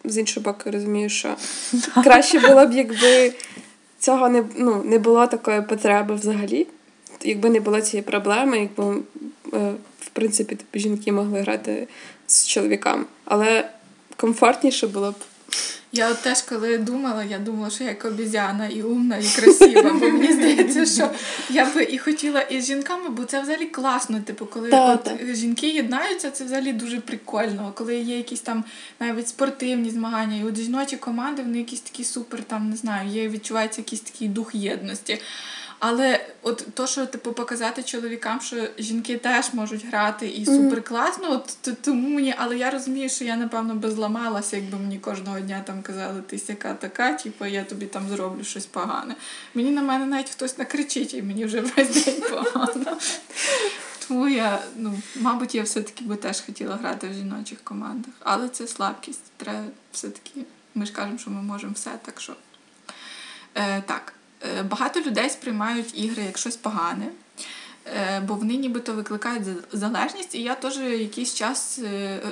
з іншого боку розумію, що краще було б, якби цього не було такої потреби взагалі, якби не було цієї проблеми, якби, в принципі, жінки могли грати з чоловіками, але комфортніше було б. Я от теж, коли думала, що я як обізяна і умна, і красива, бо мені здається, що я би і хотіла і з жінками, бо це взагалі класно, типу, коли жінки єднаються, це взагалі дуже прикольно, коли є якісь там навіть спортивні змагання, і от жіночі команди, вони якісь такі супер, там, не знаю, є, відчувається якийсь такий дух єдності. Але от то, що, типу, показати чоловікам, що жінки теж можуть грати і суперкласно, тому мені, але я розумію, що я, напевно, би зламалася, якби мені кожного дня там казали, ти сяка така, типу, я тобі там зроблю щось погане. Мені на мене навіть хтось накричить, і мені вже весь день погано. Тому я, мабуть, я все-таки би теж хотіла грати в жіночих командах. Але це слабкість. Треба все-таки, ми ж кажемо, що ми можемо все, так що... Так. Багато людей сприймають ігри як щось погане, бо вони нібито викликають залежність, і я теж якийсь час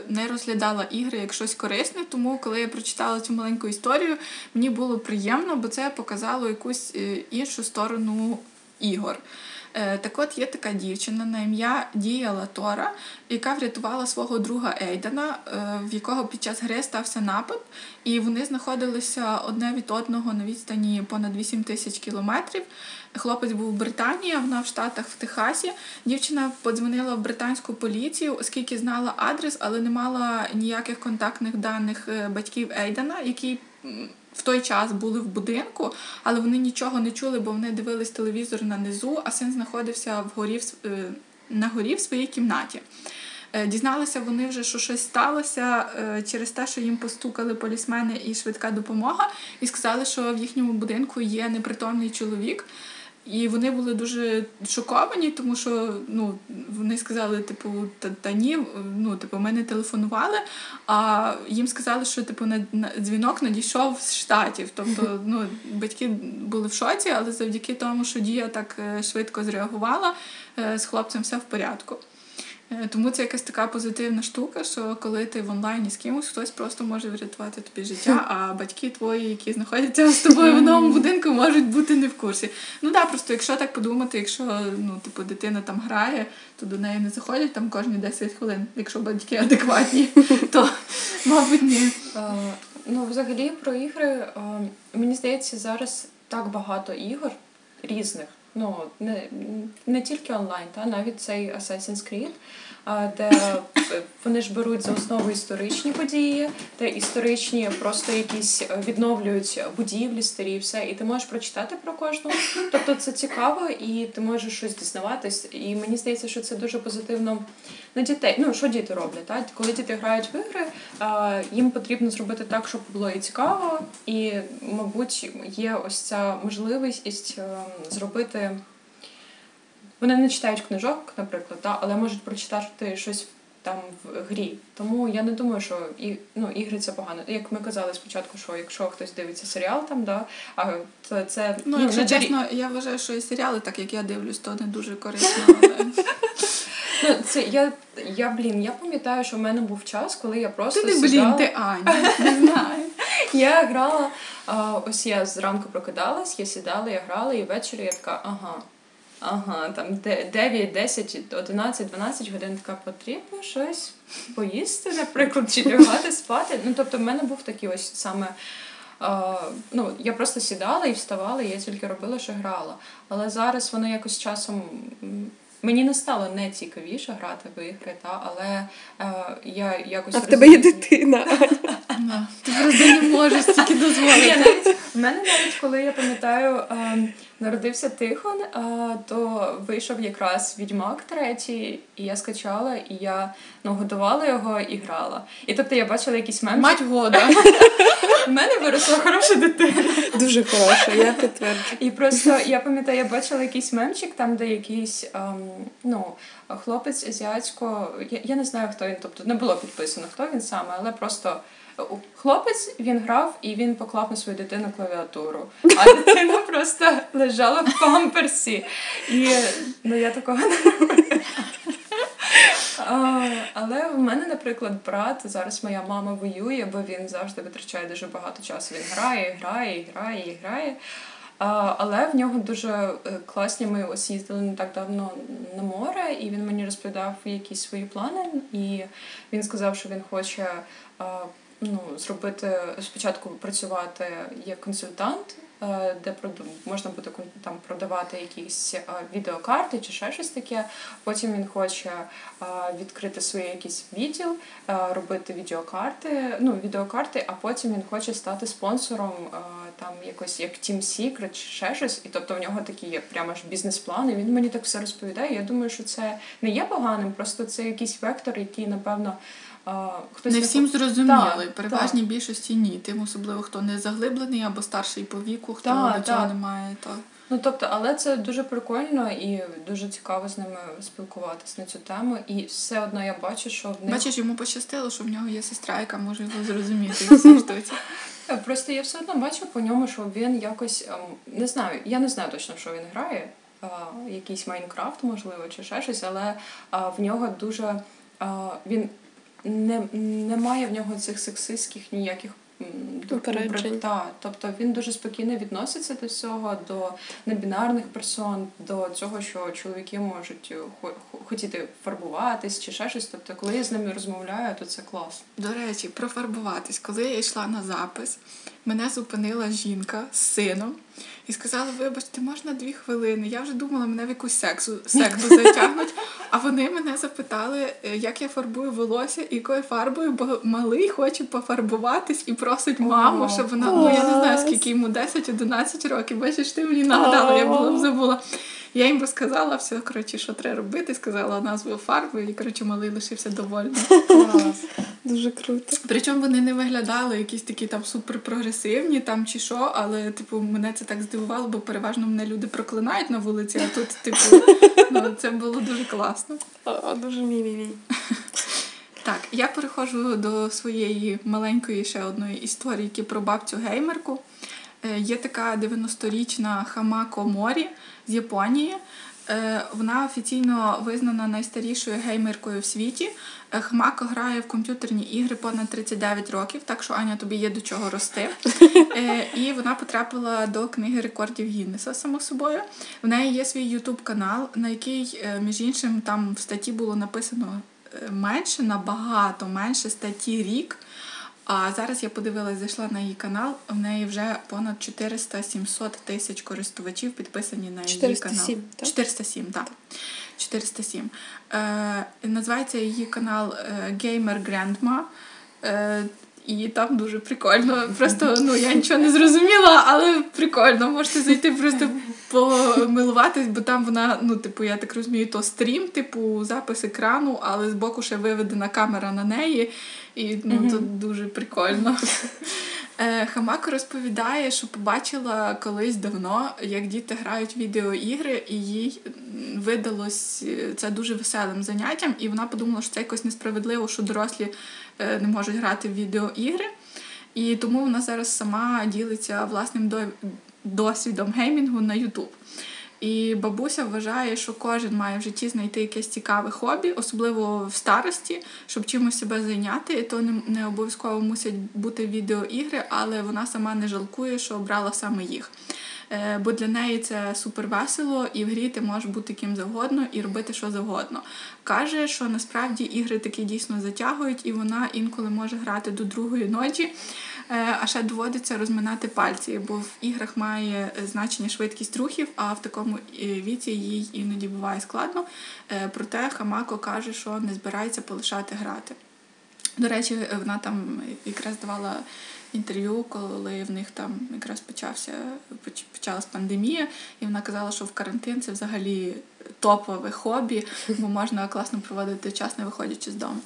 не розглядала ігри як щось корисне, тому коли я прочитала цю маленьку історію, мені було приємно, бо це показало якусь іншу сторону ігор. Так от, є така дівчина на ім'я Дія Латора, яка врятувала свого друга Ейдена, в якого під час гри стався напад, і вони знаходилися одне від одного на відстані понад 8 тисяч кілометрів. Хлопець був в Британії, а вона в Штатах, в Техасі. Дівчина подзвонила в британську поліцію, оскільки знала адрес, але не мала ніяких контактних даних батьків Ейдена, які в той час були в будинку, але вони нічого не чули, бо вони дивились телевізор на Newzoo, а син знаходився на горі в своїй кімнаті. Дізналися вони вже, що щось сталося через те, що їм постукали полісмени і швидка допомога, і сказали, що в їхньому будинку є непритомний чоловік. І вони були дуже шоковані, тому що вони сказали, ми не телефонували, а їм сказали, що дзвінок надійшов з Штатів. Тобто, батьки були в шоці, але завдяки тому, що Дія так швидко зреагувала, з хлопцем все в порядку. Тому це якась така позитивна штука, що коли ти в онлайні з кимось, хтось просто може врятувати тобі життя, а батьки твої, які знаходяться з тобою в новому будинку, можуть бути не в курсі. Просто якщо так подумати, якщо дитина там грає, то до неї не заходять там кожні 10 хвилин, якщо батьки адекватні, то, мабуть, ні. Взагалі про ігри, мені здається, зараз так багато ігор різних. Не тільки онлайн, навіть цей Assassin's Creed, де вони ж беруть за основу історичні події, де історичні просто якісь відновлюють будівлі старі і все, і ти можеш прочитати про кожну. Тобто це цікаво, і ти можеш щось дізнаватись, і мені здається, що це дуже позитивно на дітей. Що діти роблять, коли діти грають в ігри, їм потрібно зробити так, щоб було і цікаво, і, мабуть, є ось ця можливість зробити. Вони не читають книжок, наприклад, але можуть прочитати щось там в грі. Тому я не думаю, що ігри це погано. Як ми казали спочатку, що якщо хтось дивиться серіал, то це... якщо чесно, я вважаю, що і серіали, так як я дивлюсь, то не дуже корисно. Я пам'ятаю, що в мене був час, коли я просто сідала... Ти Аня, не знаю. Я грала, ось я зранку прокидалась, я сідала, я грала, і ввечері я така, там 9, 10, 11, 12 годин така потрібно щось поїсти, наприклад, чи лягати спати. Тобто в мене був такий ось саме... я просто сідала і вставала, і я тільки робила, що грала. Але зараз воно якось часом... Мені не стало не цікавіше грати в ігри, але я якось... А в тебе є дитина, Аня. Ти просто не можеш стільки дозволити. У мене навіть, коли я пам'ятаю, народився Тихон, то вийшов якраз «Відьмак 3», і я скачала, і я годувала його і грала. І тобто я бачила якісь мемчики. Мать года. У мене виросла хороша дитина. Дуже хороша, я підтверджую. І просто, я пам'ятаю, я бачила якийсь мемчик, там де якийсь... хлопець азіатського, я не знаю, хто він, тобто не було підписано, хто він саме, але просто хлопець, він грав і він поклав на свою дитину клавіатуру, а дитина просто лежала в памперсі. І, я такого не робила. Але в мене, наприклад, брат, зараз моя мама воює, бо він завжди витрачає дуже багато часу, він грає. Але в нього дуже класні, ми ось їздили не так давно на море, і він мені розповідав якісь свої плани, і він сказав, що він хоче зробити, спочатку працювати як консультант, де можна буде там продавати якісь відеокарти чи ще щось таке. Потім він хоче відкрити свій якийсь відділ, робити відеокарти, а потім він хоче стати спонсором там якось як Team Secret чи ще щось. І тобто в нього такі є прямо ж бізнес-плани. Він мені так все розповідає. Я думаю, що це не є поганим, просто це якийсь вектор, який, напевно, не всім зрозумілий, переважній більшості ні. Тим особливо, хто не заглиблений або старший по віку, хто нічого не має. Але це дуже прикольно і дуже цікаво з ними спілкуватися на цю тему. І все одно я бачу, що в них... Бачиш, йому пощастило, що в нього є сестра, яка може його зрозуміти і всі штуці. Просто я все одно бачу по ньому, що він якось... Не знаю, я не знаю точно, що він грає. Якийсь Майнкрафт, можливо, чи ще щось, але в нього дуже... Він... Немає в нього цих сексистських ніяких упереджень. Тобто він дуже спокійно відноситься до всього, до небінарних персон, до цього, що чоловіки можуть хотіти фарбуватись чи ще щось. Тобто, коли я з ними розмовляю, то це класно. До речі, про фарбуватись. Коли я йшла на запис, мене зупинила жінка з сином і сказала: "Вибачте, можна 2 хвилини?" Я вже думала, мене в якусь секту затягнуть. А вони мене запитали, як я фарбую волосся і якою фарбою, бо малий хоче пофарбуватись і просить маму, щоб вона, я не знаю, скільки йому, 10-11 років. Бачиш, ти мені нагадала, я була б забула. Я їм розказала все, коротше, що треба робити, сказала назву фарби, і, коротше, малий лишився довольний. Дуже круто. Причому вони не виглядали якісь такі там суперпрогресивні там чи що, але, типу, мене це так здивувало, бо переважно мене люди проклинають на вулиці, а тут, типу, ну, це було дуже класно. Дуже мій. Так, я переходжу до своєї маленької ще одної історії про бабцю-геймерку. Є така 90-річна Хамако Морі з Японії. Вона офіційно визнана найстарішою геймеркою в світі. Хамако грає в комп'ютерні ігри понад 39 років, так що, Аня, тобі є до чого рости. І вона потрапила до книги рекордів Гіннеса, само собою. В неї є свій ютуб-канал, на який, між іншим, там в статті було написано менше, набагато менше статті рік. А зараз я подивилась, зайшла на її канал, в неї вже понад 400-700 тисяч користувачів підписані на її канал. 407, так. 407. Називається її канал Gamer Grandma. І там дуже прикольно. Просто, ну, я нічого не зрозуміла, але прикольно. Можете зайти просто помилуватись, бо там вона, ну, типу, я так розумію, то стрім, типу, запис екрану, але збоку ще виведена камера на неї. І, ну, mm-hmm. тут дуже прикольно. Хамако розповідає, що побачила колись давно, як діти грають в відеоігри, і їй видалось це дуже веселим заняттям, і вона подумала, що це якось несправедливо, що дорослі не можуть грати в відеоігри. І тому вона зараз сама ділиться власним досвідом геймінгу на YouTube. І бабуся вважає, що кожен має в житті знайти якесь цікаве хобі, особливо в старості, щоб чимось себе зайняти. І то не обов'язково мусять бути відеоігри, але вона сама не жалкує, що обрала саме їх. Бо для неї це супер весело, і в грі ти можеш бути ким завгодно і робити що завгодно. Каже, що насправді ігри такі дійсно затягують, і вона інколи може грати до другої ночі, а ще доводиться розминати пальці, бо в іграх має значення швидкість рухів, а в такому віці їй іноді буває складно. Проте Хамако каже, що не збирається полишати грати. До речі, вона там якраз давала інтерв'ю, коли в них там якраз почалась пандемія, і вона казала, що в карантин це взагалі топове хобі, бо можна класно проводити час, не виходячи з дому.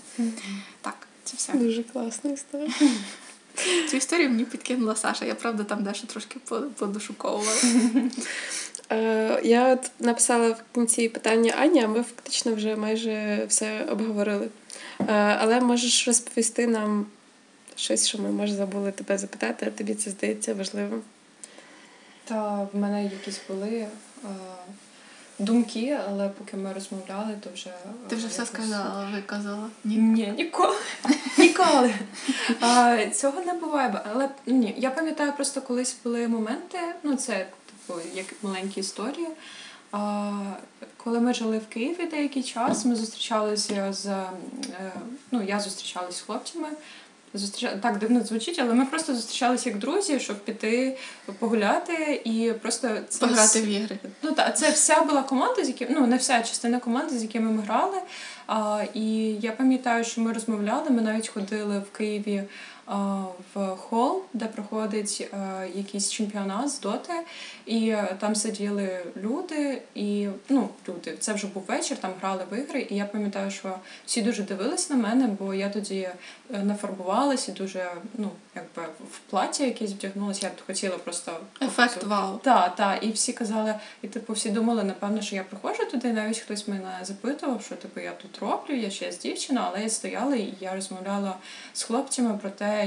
Так, це все. Дуже класна історія. Цю історію мені підкинула Саша, я, правда, там дещо трошки подошуковувала. Я написала в кінці питання Ані, а ми фактично вже майже все обговорили. Але можеш розповісти нам щось, що ми, може, забули тебе запитати, а тобі це здається важливим? Та в мене якісь були думки, але поки ми розмовляли, то вже... Ти вже все сказала, виказала? Ні, ніколи. Ніколи. Цього не буває. Але ні, я пам'ятаю, просто колись були моменти, ну це типу як маленькі історії. Коли ми жили в Києві деякий час, ми зустрічалися я зустрічалася з хлопцями. Так дивно звучить, але ми просто зустрічалися як друзі, щоб піти погуляти і просто... Пограти в ігри. Ну так, це вся була команда, не вся частина команди, з якими ми грали. І я пам'ятаю, що ми розмовляли, ми навіть ходили в Києві в хол, де проходить якийсь чемпіонат з Доти, і там сиділи люди, і, люди, це вже був вечір, там грали в ігри, і я пам'ятаю, що всі дуже дивились на мене, бо я тоді нафарбувалась і дуже, в платі якесь вдягнулася, я хотіла просто... Ефект вау. Так, і всі казали, і, всі думали, напевно, що я приходжу туди, навіть хтось мене запитував, що, я тут роблю, я ще з дівчиною, але я стояла і я розмовляла з хлопцями про те,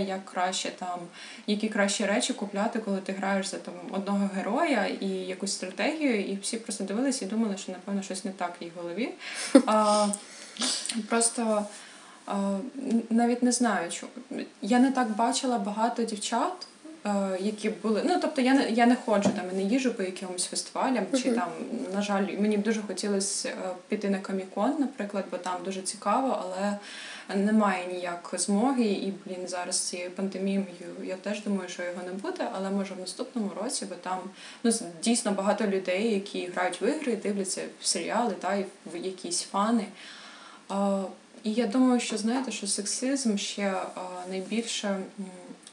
які кращі речі купляти, коли ти граєш за одного героя і якусь стратегію, і всі просто дивилися і думали, що, напевно, щось не так в їх голові. Навіть не знаю, чому. Я не так бачила багато дівчат, які були... я не ходжу, не їжу по якимось фестивалям, чи на жаль, мені б дуже хотілося піти на Комікон, наприклад, бо там дуже цікаво, але немає ніякої змоги, і, зараз цією пандемією я теж думаю, що його не буде, але може в наступному році, бо там дійсно багато людей, які грають в ігри, дивляться в серіали, і в якісь фани. І я думаю, що, що сексизм ще найбільше...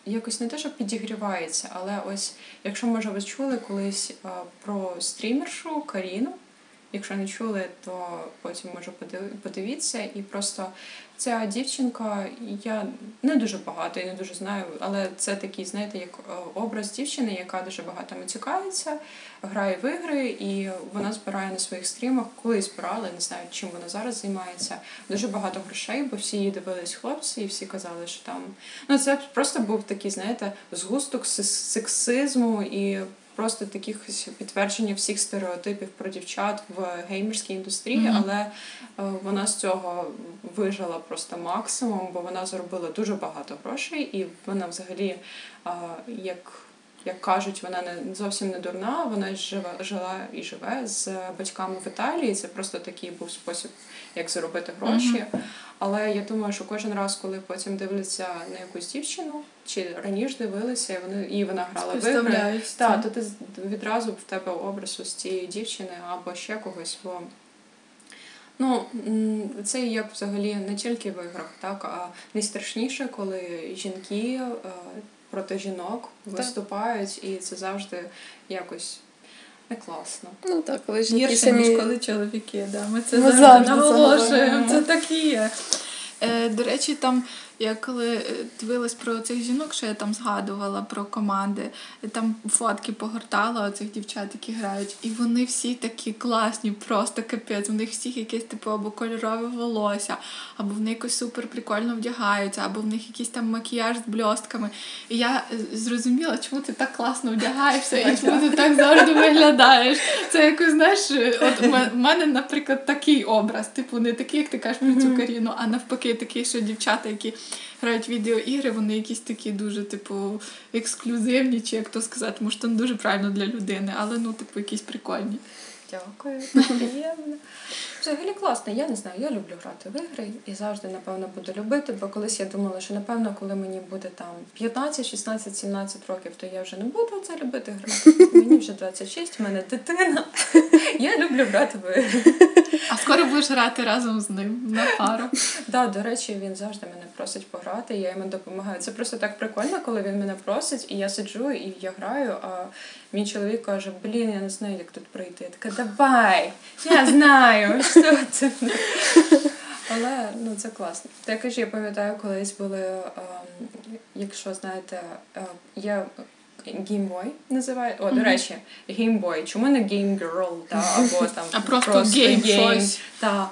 якось не те, що підігрівається, але ось, якщо, може, ви чули колись про стрімершу Каріну, Якщо не чули, то потім можу подивитися. І просто ця дівчинка, я не дуже багато і не дуже знаю, але це такий, знаєте, як образ дівчини, яка дуже багато цікавиться, грає в ігри, і вона збирає на своїх стрімах, коли збирала, не знаю, чим вона зараз займається, дуже багато грошей, бо всі її дивились хлопці, і всі казали, що там... Ну, це просто був такий, знаєте, згусток сексизму і... Просто таких підтвердження всіх стереотипів про дівчат в геймерській індустрії, але вона з цього вижила просто максимум, бо вона заробила дуже багато грошей, і вона взагалі, як кажуть, вона не зовсім не дурна, вона жила і живе з батьками в Італії, це просто такий був спосіб, як заробити гроші. Але я думаю, що кожен раз, коли потім дивляться на якусь дівчину, чи раніше дивилися, і вона грала в ігри, то ти відразу в тебе образ ось цієї дівчини або ще когось, бо ну, це як взагалі не тільки в іграх, так, а найстрашніше, коли жінки проти жінок виступають, і це завжди якось не класно. Ну так, коли жінки гірше, самі... коли чоловіки, да. Ми це завжди наголошуємо, це так і є. До речі, там, я коли дивилась про цих жінок, що я там згадувала, про команди, там фотки погортала оцих дівчат, які грають, і вони всі такі класні, просто капець, у них всіх якесь, типу, або кольорове волосся, або вони якось супер прикольно вдягаються, або в них якийсь там макіяж з бльостками. І я зрозуміла, чому ти так класно вдягаєшся, і чому ти так завжди виглядаєш. Це якось, знаєш, от в мене, наприклад, такий образ, типу, не такий, як ти кажеш про цю Каріну, а навпаки, такий, що дівчата, які грають відеоігри, вони якісь такі дуже, типу, ексклюзивні, чи як то сказати, може, то не дуже правильно для людини, але, ну, типу, якісь прикольні. Дякую, приємно. Взагалі класно, я не знаю, я люблю грати в ігри і завжди, напевно, буду любити, бо колись я думала, що, напевно, коли мені буде там 15, 16, 17 років, то я вже не буду це любити грати. Мені вже 26, в мене дитина. Я люблю грати в ігри. А скоро будеш грати разом з ним на пару. Так, до речі, він завжди мене просить пограти, я йому допомагаю. Це просто так прикольно, коли він мене просить, і я сиджу, і я граю, а мій чоловік каже, блін, я не знаю, як тут пройти. Я така, давай, я знаю, що це. Але, ну, це класно. Також я пам'ятаю, колись були, якщо знаєте, я... Геймбой називає. О, до речі, геймбой. Чому не геймгерл, та або там просто гейм. Та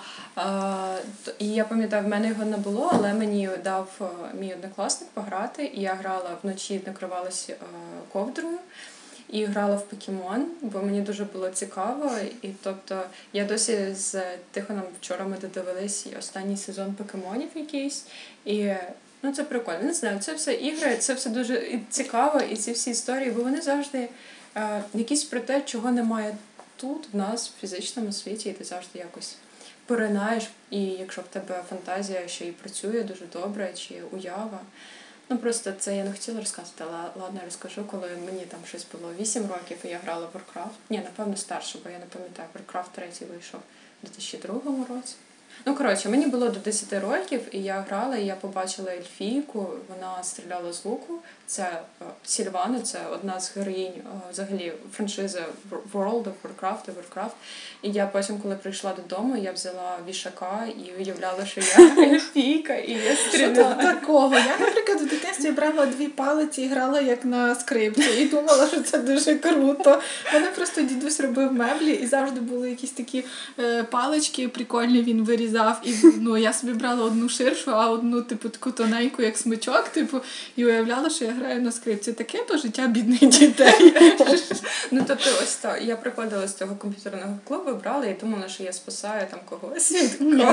і я пам'ятаю, в мене його не було, але мені дав мій однокласник пограти, і я грала вночі, накривалася ковдрою. І грала в покемон, бо мені дуже було цікаво. І тобто я досі з Тихоном вчора ми додивились останній сезон покемонів якийсь. І ну це прикольно, не знаю, це все ігри, це все дуже цікаво і ці всі історії, бо вони завжди якісь про те, чого немає тут в нас в фізичному світі, і ти завжди якось поринаєш, і якщо в тебе фантазія ще і працює дуже добре, чи уява. Ну, просто це я не хотіла розказувати, але ладно, я розкажу, коли мені там щось було 8 років, і я грала в Warcraft. Ні, напевно, старше, бо я не пам'ятаю, Warcraft 3 вийшов у 2002 році. Ну, коротше, мені було до 10 років, і я грала, і я побачила ельфійку, вона стріляла з луку. Це Сільвана, це одна з героїнь, взагалі, франшизи World of Warcraft і Warcraft. І я потім, коли прийшла додому, я взяла вішака і уявляла, що я ельфійка, і я стріляла. Що такого? Я, наприклад, в дитинстві брала дві палиці і грала як на скрипці, і думала, що це дуже круто. Мене просто дідусь робив меблі, і завжди були якісь такі палички прикольні, він вирізав, і ну, я собі брала одну ширшу, а одну, типу, таку тоненьку, як смичок, типу, і уявляла, що я граю на скрипці. Таке то життя бідних дітей. Ну, тобто, ось так, я приходила з цього комп'ютерного клубу, брала і думала, що я спасаю там когось.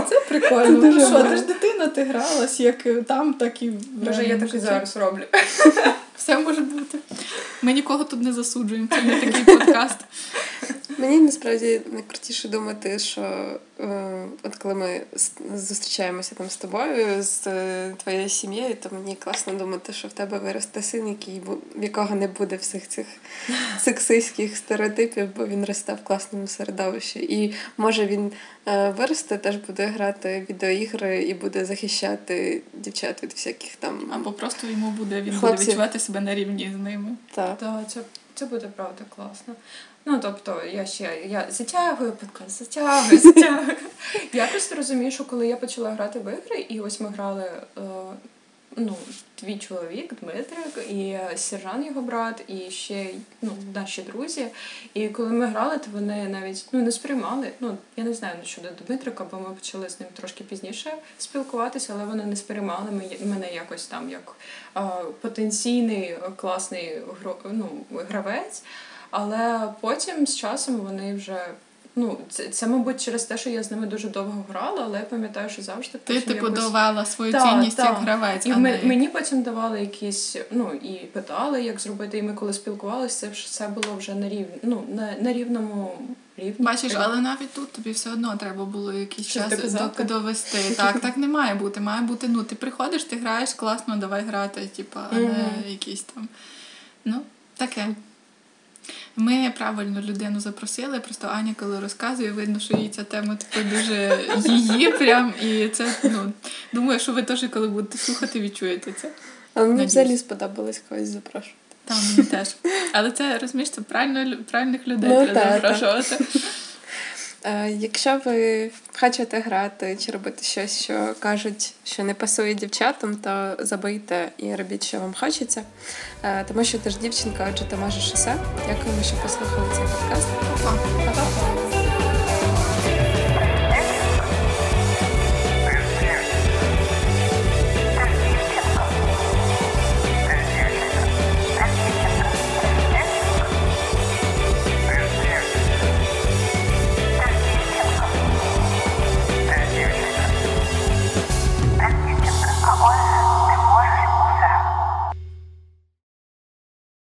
Це прикольно. Ти що, ти ж дитина, ти гралась, як там, так і... Може, я так і зараз роблю. Все може бути. Ми нікого тут не засуджуємо, це не такий подкаст. Мені, насправді, найкрутіше думати, що от коли ми зустрічаємося там з тобою, з твоєю сім'єю, то мені класно думати, що в тебе виросте син, який, в якого не буде всіх цих сексистських стереотипів, бо він росте в класному середовищі. І, може, він виросте, теж буде грати відеоігри і буде захищати дівчат від всяких там... Або просто йому буде, він буде відчувати себе на рівні з ними. Так, це буде, правда, класно. Ну, тобто, я затягую подкаст, затягую. Я просто розумію, що коли я почала грати в ігри, і ось ми грали, твій чоловік, Дмитрик, і Сержан, його брат, і ще, наші друзі. І коли ми грали, то вони навіть, не сприймали. Я не знаю, що до Дмитрика, бо ми почали з ним трошки пізніше спілкуватися, але вони не сприймали мене якось там, як потенційний класний гравець. Але потім з часом вони вже, це, мабуть, через те, що я з ними дуже довго грала, але я пам'ятаю, що завжди... довела свою цінність як гравець, а не... Мені потім давали якісь, і питали, як зробити, і ми коли спілкувалися, все було вже на рівному рівні. Бачиш, але навіть тут тобі все одно треба було якийсь час довести. Так не має бути. Має бути, ти приходиш, ти граєш, класно, давай грати, а не якісь там... таке. Ми правильно людину запросили, просто Аня, коли розказує, видно, що їй ця тема дуже її прям, і це, думаю, що ви теж, коли будете слухати, відчуєте це. Але мені взагалі сподобалось когось запрошувати. Там мені теж. Але це, розумієш, це правильних людей треба запрошувати. Якщо ви хочете грати чи робити щось, що кажуть, що не пасує дівчатам, то забийте і робіть, що вам хочеться. Тому що ти ж дівчинка, отже ти можеш усе. Дякуємо, що послухали цей подкаст. Па-па!